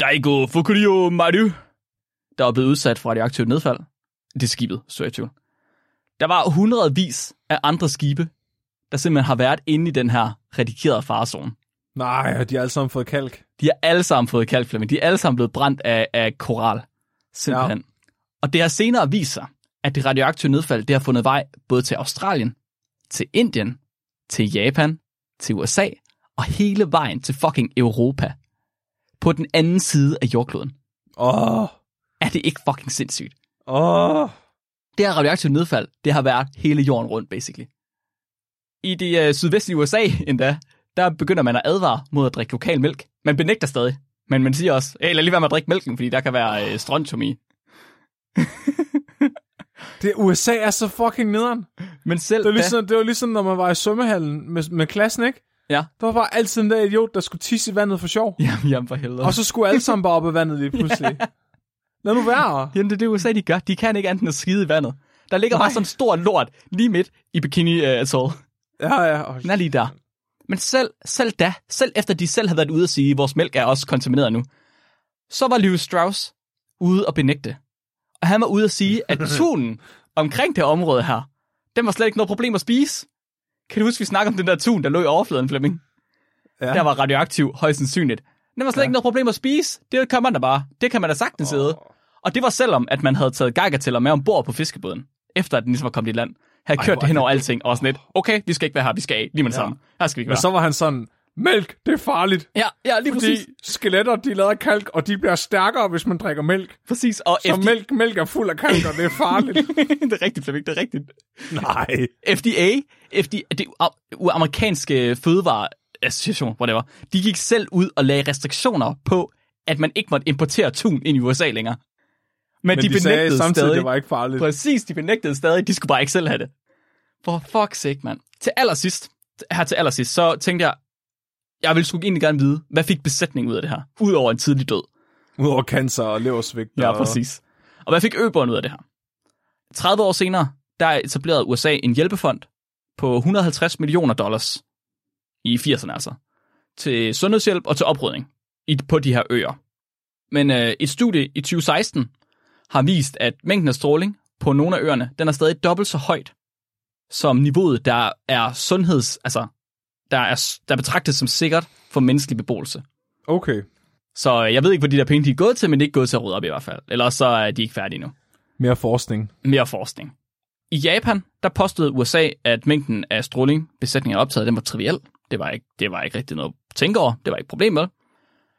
Daigo Fukuryu Maru, der var blevet udsat for radioaktivt nedfald. Det er skibet, så jeg tvivl. Der var hundredvis af andre skibe, der simpelthen har været inde i den her redigerede farezone. Nej, de har alle sammen fået kalk. De har alle sammen fået kalk, men de er alle sammen blevet brændt af koral, simpelthen. Ja. Og det har senere vist sig, at det radioaktive nedfald, det har fundet vej både til Australien, til Indien, til Japan, til USA og hele vejen til fucking Europa. På den anden side af jordkloden. Er det ikke fucking sindssygt? Det her radioaktive nedfald, det har været hele jorden rundt, basically. I det sydvestlige USA endda, der begynder man at advare mod at drikke lokal mælk. Man benægter stadig, men man siger også, hey, lad lige være med at drikke mælken, fordi der kan være strontium i. Det USA er så fucking nederen. Men selv det var ligesom, når man var i svømmehallen med klassen, ikke? Ja. Der var bare altid en der idiot, der skulle tisse i vandet for sjov. Jamen for helvede. Og så skulle alle sammen bare op af vandet lige pludselig. Ja. Lad nu være. Jamen det er det USA, de gør. De kan ikke andet end at skide i vandet. Der ligger bare sådan en stor lort lige midt i Bikini Atoll. Ja. Den er lige der. Men selv efter de selv havde været ude at sige, at vores mælk er også kontamineret nu, så var Louis Strauss ude at benægte. Og han var ude at sige, at tunen omkring det område her, den var slet ikke noget problem at spise. Kan du huske, vi snakkede om den der tun, der lå i overfladen, Flemming? Ja. Der var radioaktiv, højst sandsynligt. Den var slet ikke noget problem at spise. Det kan man da bare. Det kan man da sagtens æde. Og det var selvom, at man havde taget geigertæller med ombord på fiskebåden, efter at den ligesom var kommet i land. Havde kørt det hen over alting, og sådan lidt, okay, vi skal ikke være her, vi skal af, lige med sammen. Her skal vi ikke være. Men så var han sådan, mælk, det er farligt. Ja, lige præcis. Skeletter, de lader kalk, og de bliver stærkere, hvis man drikker mælk. Præcis. Og så mælk er fuld af kalk, og det er farligt. Det er rigtigt, Flemming, det er rigtigt. Nej. FDA, det amerikanske fødevareassociation, whatever, de gik selv ud og lagde restriktioner på, at man ikke måtte importere tun ind i USA længere. Men de benægtede samtidig, stadig. Det var ikke farligt. Præcis, de benægtede stadig. De skulle bare ikke selv have det. For fuck's sake, mand. Til allersidst, så tænkte jeg, jeg ville sgu egentlig gerne vide, hvad fik besætningen ud af det her? Udover en tidlig død. Udover cancer og leversvigt. Ja, præcis. Og hvad fik øboerne ud af det her? 30 år senere, der etablerede USA en hjælpefond på $150 million i 80'erne altså, til sundhedshjælp og til oprydning på de her øer. Men et studie i 2016 har vist, at mængden af stråling på nogle af øerne, den er stadig dobbelt så højt som niveauet, der er der betragtes som sikkert for menneskelig beboelse. Okay. Så jeg ved ikke, hvor de der penge, de er gået til, men det er ikke gået til at rydde op i hvert fald. Ellers så er de ikke færdige nu. Mere forskning. I Japan, der påstod USA, at mængden af stråling, besætningen er optaget, den var triviel. Det var ikke rigtig noget at tænke over. Det var ikke problem med.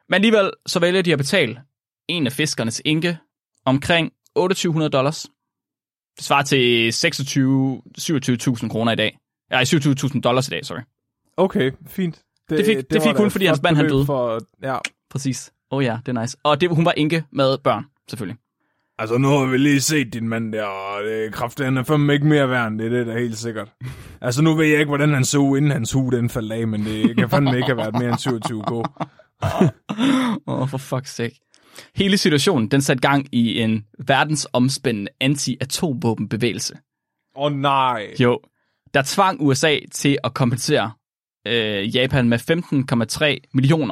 Men alligevel, så vælger de at betale en af fiskernes enke omkring $2.800. Det svarer til 27.000 kroner i dag. Nej, $27.000 i dag, sorry. Okay, fint. Det fik hun, fordi hans mand han døde. Ja. Præcis. Det er nice. Og hun var enke med børn, selvfølgelig. Altså, nu har vi lige set din mand der, og kraften er fandme ikke mere værd end det der helt sikkert. Altså, nu ved jeg ikke, hvordan han så, inden hans hud den faldt af, men det kan fandme ikke have været mere end 27k. For fuck's sake. Hele situationen, den satte gang i en verdensomspændende anti-atomvåbenbevægelse. Nej. Jo, der tvang USA til at kompensere Japan med $15,3 million.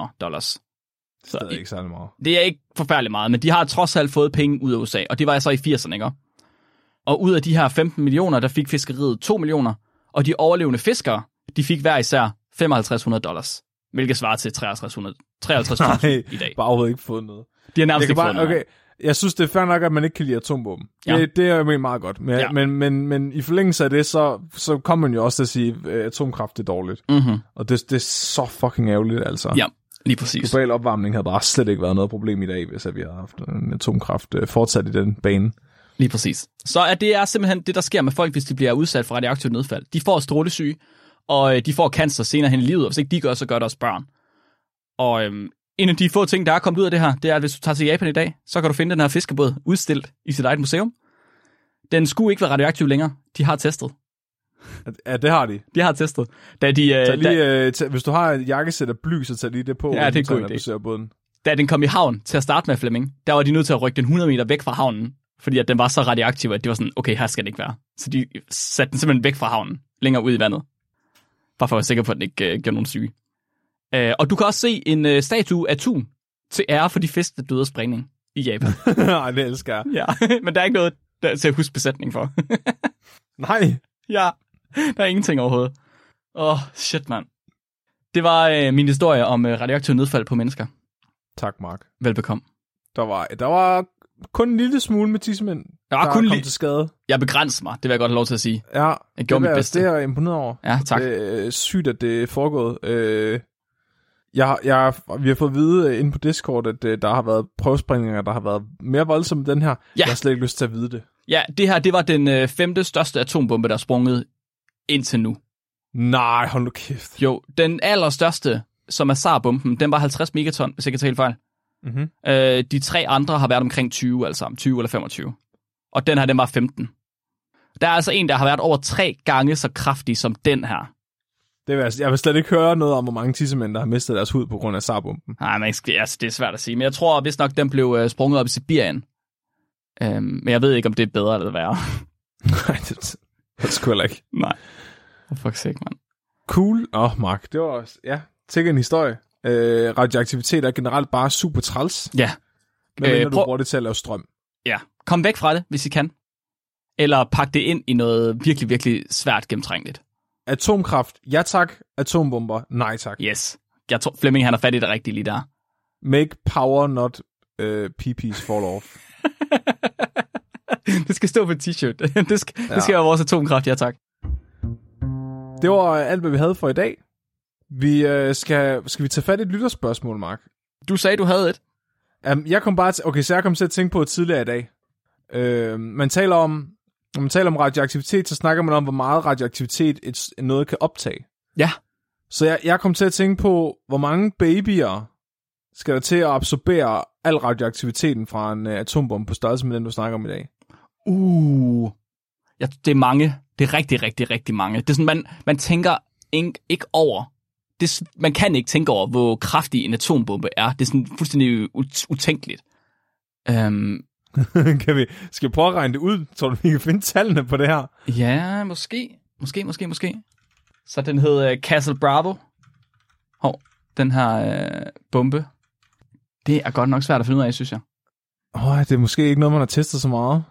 Så det er ikke særlig meget. Det er ikke forfærdeligt meget, men de har trods alt fået penge ud af USA, og det var så i 80'erne, ikke? Og ud af de her 15 millioner, der fik fiskeriet 2 millioner, og de overlevende fiskere, de fik hver især $5.500. Hvilket svarer til 53.000 i dag. Bare overhovedet ikke fået noget. De har nærmest ikke fået noget. Okay. Jeg synes, det er fair nok, at man ikke kan lide atomvåben. Ja. Det er jo meget godt. Men i forlængelse af det, så kommer man jo også til at sige, at atomkraft det er dårligt. Mm-hmm. Og det er så fucking ærgerligt, altså. Ja, lige præcis. Global opvarmning havde bare slet ikke været noget problem i dag, hvis vi havde haft en atomkraft fortsat i den bane. Lige præcis. Så det er simpelthen det, der sker med folk, hvis de bliver udsat for radioaktivt nedfald. De får strålesyge. Og de får cancer senere hen i livet, og hvis ikke de gør, så gør deres børn. Og en af de få ting, der er kommet ud af det her, det er, at hvis du tager til Japan i dag, så kan du finde den her fiskebåd udstillet i sit eget museum. Den skulle ikke være radioaktiv længere. De har testet. Ja, det har de. De har testet. Hvis du har et jakkesæt af bly, så tag lige det på. Ja, det er en god idé. Da den kom i havn til at starte med, Flemming, der var de nødt til at rykke den 100 meter væk fra havnen, fordi at den var så radioaktiv, at det var sådan, okay, her skal den ikke være. Så de satte den simpelthen væk fra havnen, længere ud i vandet. Bare for at være sikker på, at den ikke gør nogen syge. Og du kan også se en statue af tun til ære for de fisk, der døde af sprængning i Japan. Nej, det elsker jeg. Ja, men der er ikke noget til at huske besætning for. Nej. Ja, der er ingenting overhovedet. Shit, mand. Det var min historie om radioaktiv nedfald på mennesker. Tak, Mark. Velbekomme. Der var kun en lille smule med tidsmænd, der kom til skade. Jeg begrænser mig, det vil jeg godt have lov til at sige. Ja, jeg gjorde mit bedste. Det er jeg imponeret over. Ja, tak. Det er sygt, at det er foregået. Vi har fået at vide inde på Discord, at der har været prøvesprængninger, der har været mere voldsomme end den her. Ja. Jeg har slet ikke lyst til at vide det. Ja, det her, det var den femte største atombombe, der er sprunget indtil nu. Nej, hold nu kæft. Jo, den allerstørste, som er Tsar-bomben, den var 50 megaton, hvis jeg kan tage helt fejl. Mm-hmm. De tre andre har været omkring 20 alle sammen, 20 eller 25. Og den her, den var 15. Der er altså en, der har været over 3 gange så kraftig som den her. Jeg vil slet ikke høre noget om, hvor mange tissemænd, der har mistet deres hud på grund af Tsar-bomben. Nej, altså, det er svært at sige. Men jeg tror, hvis nok den blev sprunget op i Sibirien. Men jeg ved ikke, om det er bedre eller værre. Nej, det sgu heller ikke. Nej. For fuck's sake, mand. Cool. Mark, det var også, ja, tænker en historie. Radioaktivitet er generelt bare super træls. Ja. Men når du bruger det til at lave strøm. Ja, kom væk fra det, hvis I kan. Eller pak det ind i noget virkelig, virkelig svært gennemtrængeligt. Atomkraft, ja tak. Atombomber, nej tak. Yes. Jeg tror, Flemming han har fat i det rigtige lige der. Make power not PP's fall off. Det skal stå på en t-shirt. Det skal være vores atomkraft, ja tak. Det var alt, hvad vi havde for i dag. Vi skal vi tage fat i et lytterspørgsmål, Mark? Du sagde, du havde et. Jeg kom bare til at tænke på tidligere i dag. Når man taler om radioaktivitet, så snakker man om, hvor meget radioaktivitet noget kan optage. Ja. Så jeg kom til at tænke på, hvor mange babyer skal der til at absorbere al radioaktiviteten fra en atombombe på størrelse med den, du snakker om i dag? Ja, det er mange. Det er rigtig, rigtig, rigtig mange. Det er sådan, man tænker ikke over. Man kan ikke tænke over, hvor kraftig en atombombe er. Det er sådan fuldstændig utænkeligt. Skal vi prøve at regne det ud? Tror du, vi kan finde tallene på det her? Ja, måske. Så den hed Castle Bravo. Den her bombe. Det er godt nok svært at finde ud af, synes jeg. Det er måske ikke noget, man har testet så meget.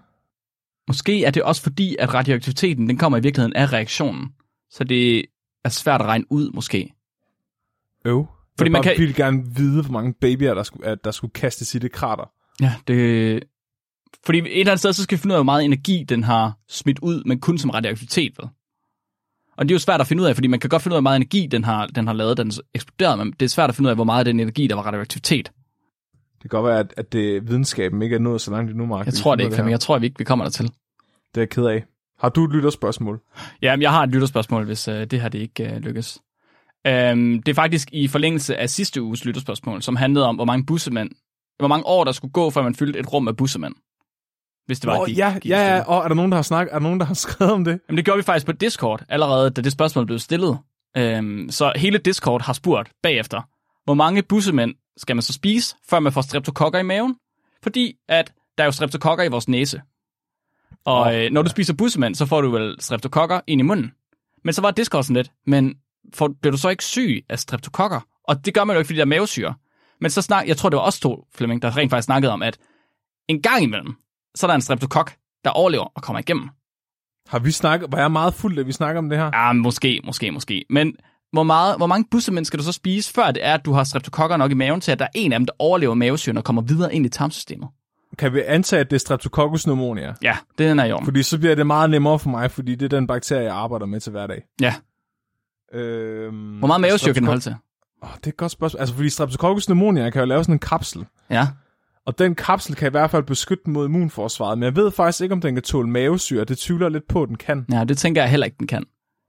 Måske er det også fordi, at radioaktiviteten, den kommer i virkeligheden af reaktionen. Så det er svært at regne ud, måske. Fordi man vil gerne vide, hvor mange babyer, der skulle kastes i det krater. Ja, det... Fordi et eller andet sted, så skal vi finde ud af, hvor meget energi den har smidt ud, men kun som radioaktivitet, ved. Og det er jo svært at finde ud af, fordi man kan godt finde ud af, hvor meget energi den har lavet, den eksploderet, men det er svært at finde ud af, hvor meget af den energi, der var radioaktivitet. Det kan godt være, at videnskaben ikke er nået så langt endnu, Mark. Jeg tror det ikke, men jeg tror vi ikke, vi kommer dertil. Det er jeg ked af. Har du et lytterspørgsmål? Jamen, jeg har et lytterspørgsmål, hvis det her det ikke lykkes. Det er faktisk i forlængelse af sidste uges lytterspørgsmål, som handlede om, hvor mange år der skulle gå, før man fyldte et rum med bussemænd. Hvis det var er der nogen, der har skrevet om det? Jamen, det gjorde vi faktisk på Discord, allerede da det spørgsmål blev stillet. Så hele Discord har spurgt bagefter, hvor mange bussemænd skal man så spise, før man får streptokokker i maven? Fordi at der er jo streptokokker i vores næse. Og når du spiser bussemænd, så får du vel streptokokker ind i munden. Men så var Discord sådan lidt, men bliver du så ikke syg af streptokokker? Og det gør man jo ikke, fordi der er mavesyre. Men så jeg tror, det var også to, Flemming, der rent faktisk snakkede om, at en gang imellem, så er der en streptokok, der overlever og kommer igennem. Var jeg meget fuld, da vi snakker om det her? Ja, måske. Men hvor mange bussemænd skal du så spise, før det er, at du har streptokokker nok i maven til, at der er en af dem, der overlever mavesyren og kommer videre ind i tarmsystemet? Kan vi antage, at det er Streptococcus pneumoniae? Ja, det er i orden. Fordi så bliver det meget nemmere for mig, fordi det er den bakterie, jeg arbejder med til hverdag. Ja. Hvor meget mavesyre kan den holde til? Det er et godt spørgsmål. Altså, fordi Streptococcus pneumoniae kan jo lave sådan en kapsel. Ja. Og den kapsel kan i hvert fald beskytte den mod immunforsvaret, men jeg ved faktisk ikke, om den kan tåle mavesyre. Det tvivler lidt på, at den kan. Ja, det tænker jeg heller ikke, den kan.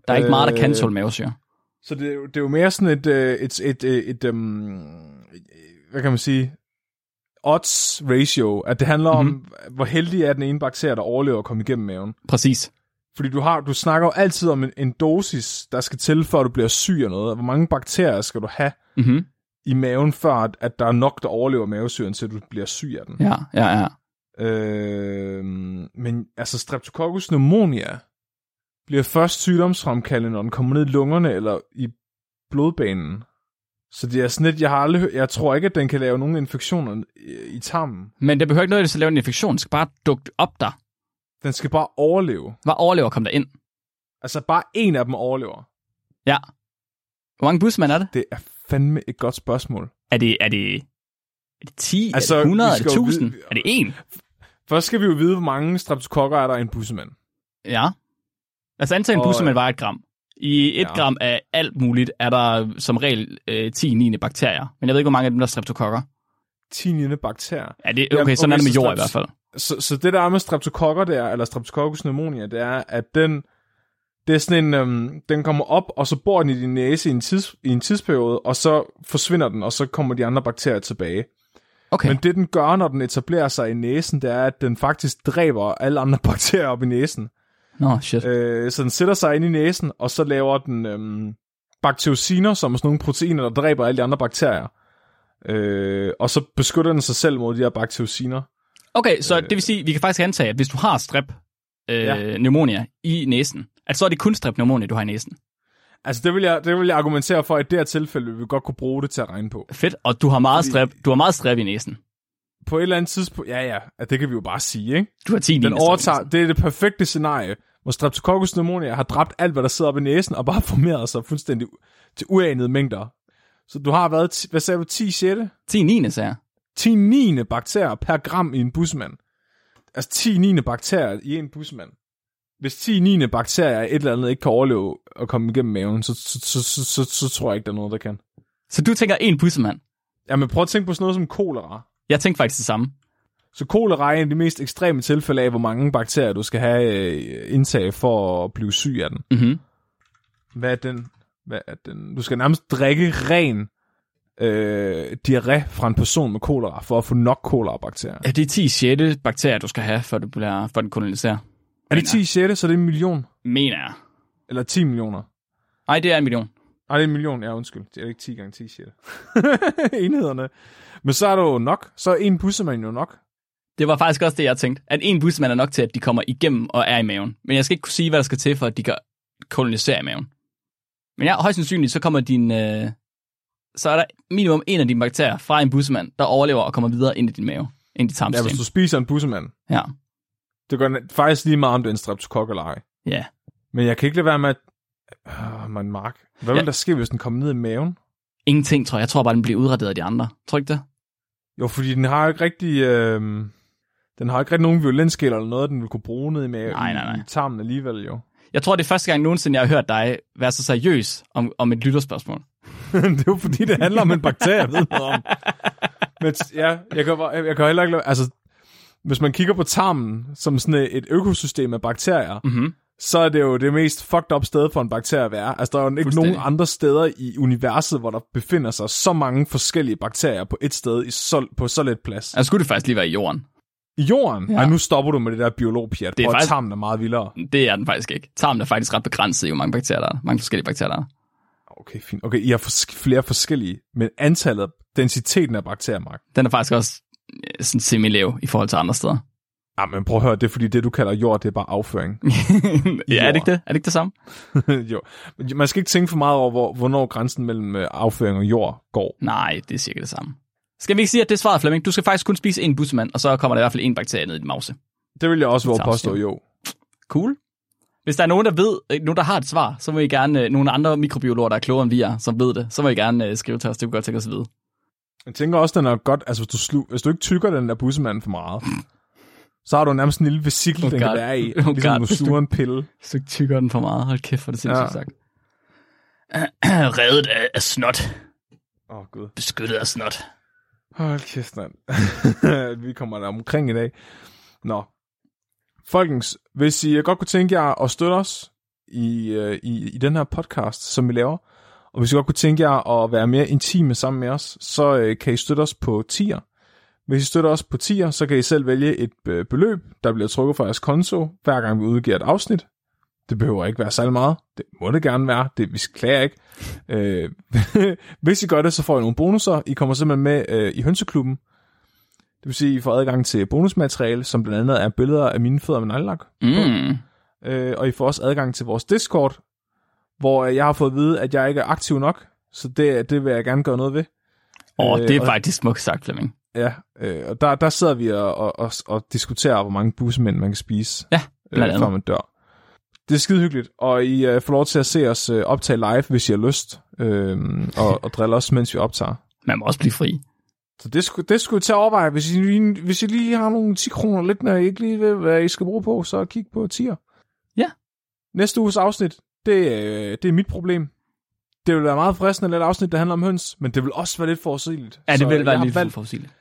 Der er ikke meget, der kan tåle mavesyre. Så det er jo mere sådan et hvad kan man sige, odds ratio, at det handler om, hvor heldig er den ene bakterie, der overlever at komme igennem maven. Præcis. Fordi du snakker jo altid om en dosis, der skal til, før du bliver syg af noget. Hvor mange bakterier skal du have i maven, før at der er nok, der overlever mavesyren, til du bliver syg af den? Ja. Men altså, Streptococcus pneumoniae bliver først sygdomsfremkaldende, når den kommer ned i lungerne eller i blodbanen. Så det er sådan lidt, jeg tror ikke, at den kan lave nogen infektioner i tarmen. Men der behøver ikke noget, at det lave en infektion. Den skal bare dukke op der. Den skal bare overleve. Hvad overlever kom der ind? Altså, bare en af dem overlever. Ja. Hvor mange bussemænd er det? Det er fandme et godt spørgsmål. Er det 10? Altså, er det 100? Er det 1000? Er det 1? Først skal vi jo vide, hvor mange streptokokker er der i en bussemænd. Ja. Altså, antage en bussemænd var 1 gram. I 1 gram af alt muligt er der som regel 10 9. bakterier. Men jeg ved ikke, hvor mange af dem, der er streptokokker. 10 9. bakterier? Ja, det, okay, sådan er det med jord i hvert fald. Så det der er med streptokokker der, eller Streptococcus pneumoniae, det er, at det er sådan en, den kommer op, og så bor den i din næse i en tidsperiode, og så forsvinder den, og så kommer de andre bakterier tilbage. Okay. Men det den gør, når den etablerer sig i næsen, det er, at den faktisk dræber alle andre bakterier op i næsen. Shit. Så den sætter sig ind i næsen, og så laver den bakteriociner, som er sådan nogle proteiner, der dræber alle de andre bakterier. Og så beskytter den sig selv mod de her bakteriociner. Okay, så det vil sige, vi kan faktisk antage, at hvis du har strep pneumonia i næsen, at så er det kun strep pneumonia, du har i næsen. Altså det vil jeg argumentere for, at i det her tilfælde vil vi godt kunne bruge det til at regne på. Fedt, og du har meget strep, du har meget strep i næsen. På et eller andet tidspunkt, ja, at det kan vi jo bare sige, ikke? Du har 10 den overtager, det er det perfekte scenarie, hvor Streptococcus pneumoniae har dræbt alt, hvad der sidder op i næsen, og bare formeret sig fuldstændig til uanede mængder. Så du har været, hvad sagde du, 10 sjette? 10 niende, sagde jeg. 10 niende bakterier per gram i en busmand. Altså 10 niende bakterier i en busmand. Hvis 10 niende bakterier et eller andet ikke kan overleve og komme igennem maven, så tror jeg ikke, der er noget, der kan. Så du tænker en busmand? Jamen prøv at tænke på sådan noget som kolera. Jeg tænkte faktisk det samme. Så kolera er en af de mest ekstreme tilfælde af, hvor mange bakterier du skal have indtag for at blive syg af den. Mm-hmm. Hvad er den? Du skal nærmest drikke ren diarré fra en person med kolera, for at få nok kolera-bakterier. Er det 10/6 bakterier, du skal have, for den koloniserer? Er det 10/6, så det er 1 million? Mener jeg. Eller 10 millioner? Nej, det er 1 million. Nej, det er 1 million, ja, undskyld. Det er ikke 10 gange 10/6. Enhederne. Men så er det jo nok. Så er en bussemand jo nok. Det var faktisk også det, jeg tænkte. At en bussemand er nok til, at de kommer igennem og er i maven. Men jeg skal ikke kunne sige, hvad der skal til, for at de kan kolonisere i maven. Men ja, højst sandsynligt, så kommer din... så er der minimum en af dine bakterier fra en bussemand, der overlever og kommer videre ind i din mave. Ind i tarmsystemet. Ja, hvis du spiser en bussemand. Ja. Det gør faktisk lige meget, om det er en streptokok eller ej. Ja. Men jeg kan ikke lade være med at... man mark. Hvad vil der ske, hvis den kommer ned i maven? Ingenting, tror jeg. Jeg tror bare, den bliver udraderet af de andre. Tror ikke det? Jo, fordi den har jo ikke rigtig... den har ikke rigtig nogen violenskælder eller noget, den vil kunne bruge ned i maven. Nej. I tarmen alligevel, jo. Jeg tror, det er første gang nogensinde, jeg har hørt dig være så seriøs om et lytterspørgsmål. Det er jo fordi, det handler om en bakterie, ved noget om. Men ja, jeg kan heller ikke... Altså, hvis man kigger på tarmen som sådan et økosystem af bakterier, mm-hmm. så er det jo det mest fucked up sted for en bakterie at være. Altså, der er jo ikke nogen andre steder i universet, hvor der befinder sig så mange forskellige bakterier på et sted på så lidt plads. Altså, skulle det faktisk lige være i jorden? I jorden? Ja. Ej, nu stopper du med det der biologpjat, hvor faktisk... tarmen er meget vildere. Det er den faktisk ikke. Tarmen er faktisk ret begrænset i, hvor mange bakterier der er. Mange forskellige bakterier der er. Okay, fint. Okay, I har flere forskellige, men antallet, densiteten af bakterier, Mark. Den er faktisk også sådan semi-lav i forhold til andre steder. Ja, men prøv at høre, det er fordi det, du kalder jord, det er bare afføring. Ja, er det ikke det? Er det ikke det samme? Jo. Man skal ikke tænke for meget over, hvornår grænsen mellem afføring og jord går. Nej, det er cirka det samme. Skal vi ikke sige, at det er svaret, Flemming? Du skal faktisk kun spise en bussemand, og så kommer der i hvert fald en bakterie ned i din mavse. Det vil jeg også våge påstå, jo. Cool. Hvis der er nogen, der ved, nogen der har et svar, så må I gerne, nogle andre mikrobiologer, der er klogere end vi er, som ved det, så må I gerne skrive til os, det vil godt tænke os at vide. Jeg tænker også, den er godt, altså hvis du ikke tykker den der bussemand for meget, så har du nærmest en lille vesikel, den kan være i, ligesom du suger en pille. Hvis du ikke tykker den for meget, hold kæft, for det sindssygt sagt. Reddet af snot. Åh, Gud. Beskyttet af snot. Hold kæft, mand. Vi kommer der omkring i dag. Nå. Folkens, hvis I godt kunne tænke jer at støtte os i den her podcast, som vi laver, og hvis I godt kunne tænke jer at være mere intime sammen med os, så kan I støtte os på tier. Hvis I støtter os på tier, så kan I selv vælge et beløb, der bliver trukket fra jeres konto, hver gang vi udgiver et afsnit. Det behøver ikke være særlig meget. Det må det gerne være. Det, vi klager ikke. Hvis I gør det, så får I nogle bonusser. I kommer simpelthen med i Hønseklubben. Det vil sige, I får adgang til bonusmateriale, som blandt andet er billeder af mine fødder med neglelak. Og I får også adgang til vores Discord, hvor jeg har fået at vide, at jeg ikke er aktiv nok. Så det vil jeg gerne gøre noget ved. Det er faktisk smukt sagt, Flemming. Ja, og der sidder vi og diskuterer, hvor mange bussemænd man kan spise, før man dør. Det er skide hyggeligt, og I får lov til at se os optage live, hvis I har lyst, og drille os, mens vi optager. Man må også blive fri. Så det skulle I tage at overveje. Hvis I lige har nogle 10 kroner lidt, når I ikke lige ved, hvad I skal bruge på, så kig på tier. Ja. Næste uges afsnit, det er mit problem. Det vil være meget fristende at lade afsnit, der handler om høns, men det vil også være lidt forudsigeligt. Ja, det vil være lidt forudsigeligt.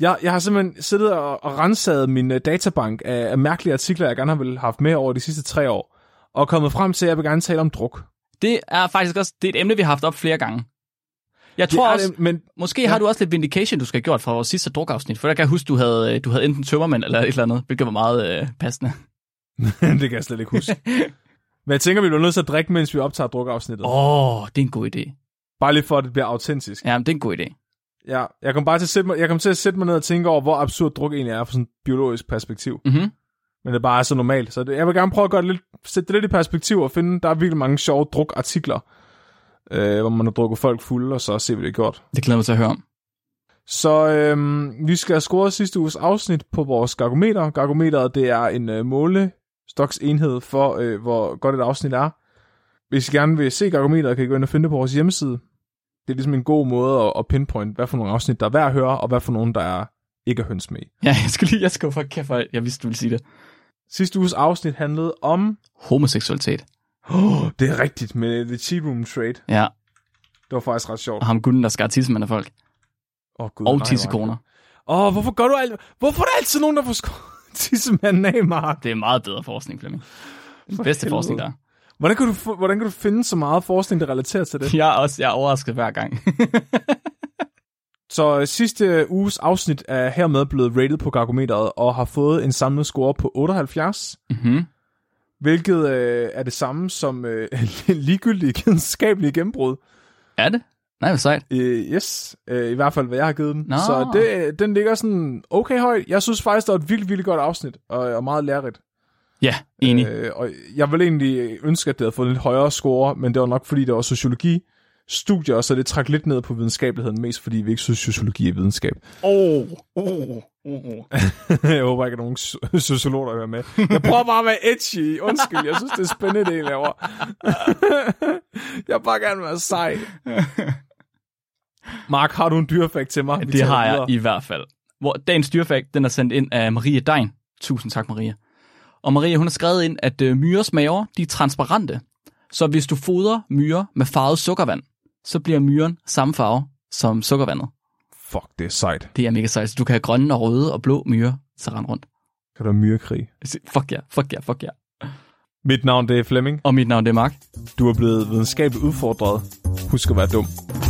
Jeg har simpelthen siddet og renset min databank af mærkelige artikler, jeg gerne har vel haft med over de sidste 3 år, og kommet frem til, at jeg vil gerne tale om druk. Det er faktisk også et emne, vi har haft op flere gange. Jeg tror også, det, men måske har du også lidt vindication, du skal have gjort fra vores sidste drukafsnit, for der kan jeg huske, du havde enten tømmermænd eller et eller andet, hvilket var meget passende. Det kan jeg slet ikke huske. Men jeg tænker, vi bliver nødt til at drikke, mens vi optager drukafsnittet. Det er en god idé. Bare lige for, at det bliver autentisk. Ja, det er en god idé. Ja, jeg kom bare til at sætte mig ned og tænke over, hvor absurd druk egentlig er fra sådan et biologisk perspektiv. Mm-hmm. Men det bare er så normalt. Så jeg vil gerne prøve at sætte det lidt i perspektiv og finde, der er virkelig mange sjove drukartikler, hvor man har drukket folk fulde, og så ser vi det godt. Det glæder mig til at høre om. Så vi skal have scoret sidste uges afsnit på vores gargometer. Gargometeret, det er en målestoksenhed for, hvor godt et afsnit er. Hvis I gerne vil se gargometeret, kan I gå ind og finde det på vores hjemmeside. Det er ligesom en god måde at pinpoint, hvad for nogle afsnit, der er værd at høre, og hvad for nogle, der er ikke at høns med. Ja, jeg skulle for kæft, jeg vidste, du ville sige det. Sidste uges afsnit handlede om... homoseksualitet. Oh, det er rigtigt, med The Cheap Room Trade. Ja. Det var faktisk ret sjovt. Og ham gutten, der skar tissemænd af folk. Gud, og tissekoner. Hvorfor gør du alt? Hvorfor er der altid nogen, der får tissemanden af, Mark? Det er meget bedre forskning, Flemming. Den bedste helvede. Forskning, der er. Hvordan kan du finde så meget forskning, der relaterer til det? Jeg er overrasket hver gang. Så sidste uges afsnit er hermed blevet rated på gargometeret og har fået en samlet score på 78. Mm-hmm. Hvilket er det samme som ligegyldigt videnskabelige gennembrud. Er det? Nej, hvor sejt. Yes, i hvert fald hvad jeg har givet den. No. Så den ligger sådan okay højt. Jeg synes faktisk, det var et virkelig, virkelig godt afsnit og meget lærerigt. Ja, enig. Og jeg ville egentlig ønske, at det havde fået en lidt højere score, men det var nok, fordi det var sociologi-studier, og så det trak lidt ned på videnskabeligheden, mest fordi vi ikke synes, sociologi er videnskab. Jeg håber ikke, at nogen sociologer hører med. Jeg prøver bare at være edgy. Undskyld, jeg synes, det er spændende, det jeg laver. Jeg vil bare gerne være sej. Mark, har du en dyrefakt til mig? Det har jeg videre. I hvert fald. Dagens dyrefakt, den er sendt ind af Maria Dein. Tusind tak, Maria. Og Maria, hun har skrevet ind, at myrers maver, de er transparente. Så hvis du fodrer myrer med farvet sukkervand, så bliver myren samme farve som sukkervandet. Fuck, det er sejt. Det er mega sejt. Så du kan have grønne og røde og blå myrer, så rende rundt. Kan du have myrekrig? Fuck ja. Mit navn, det er Flemming. Og mit navn, det er Mark. Du er blevet videnskabeligt udfordret. Husk at være dum.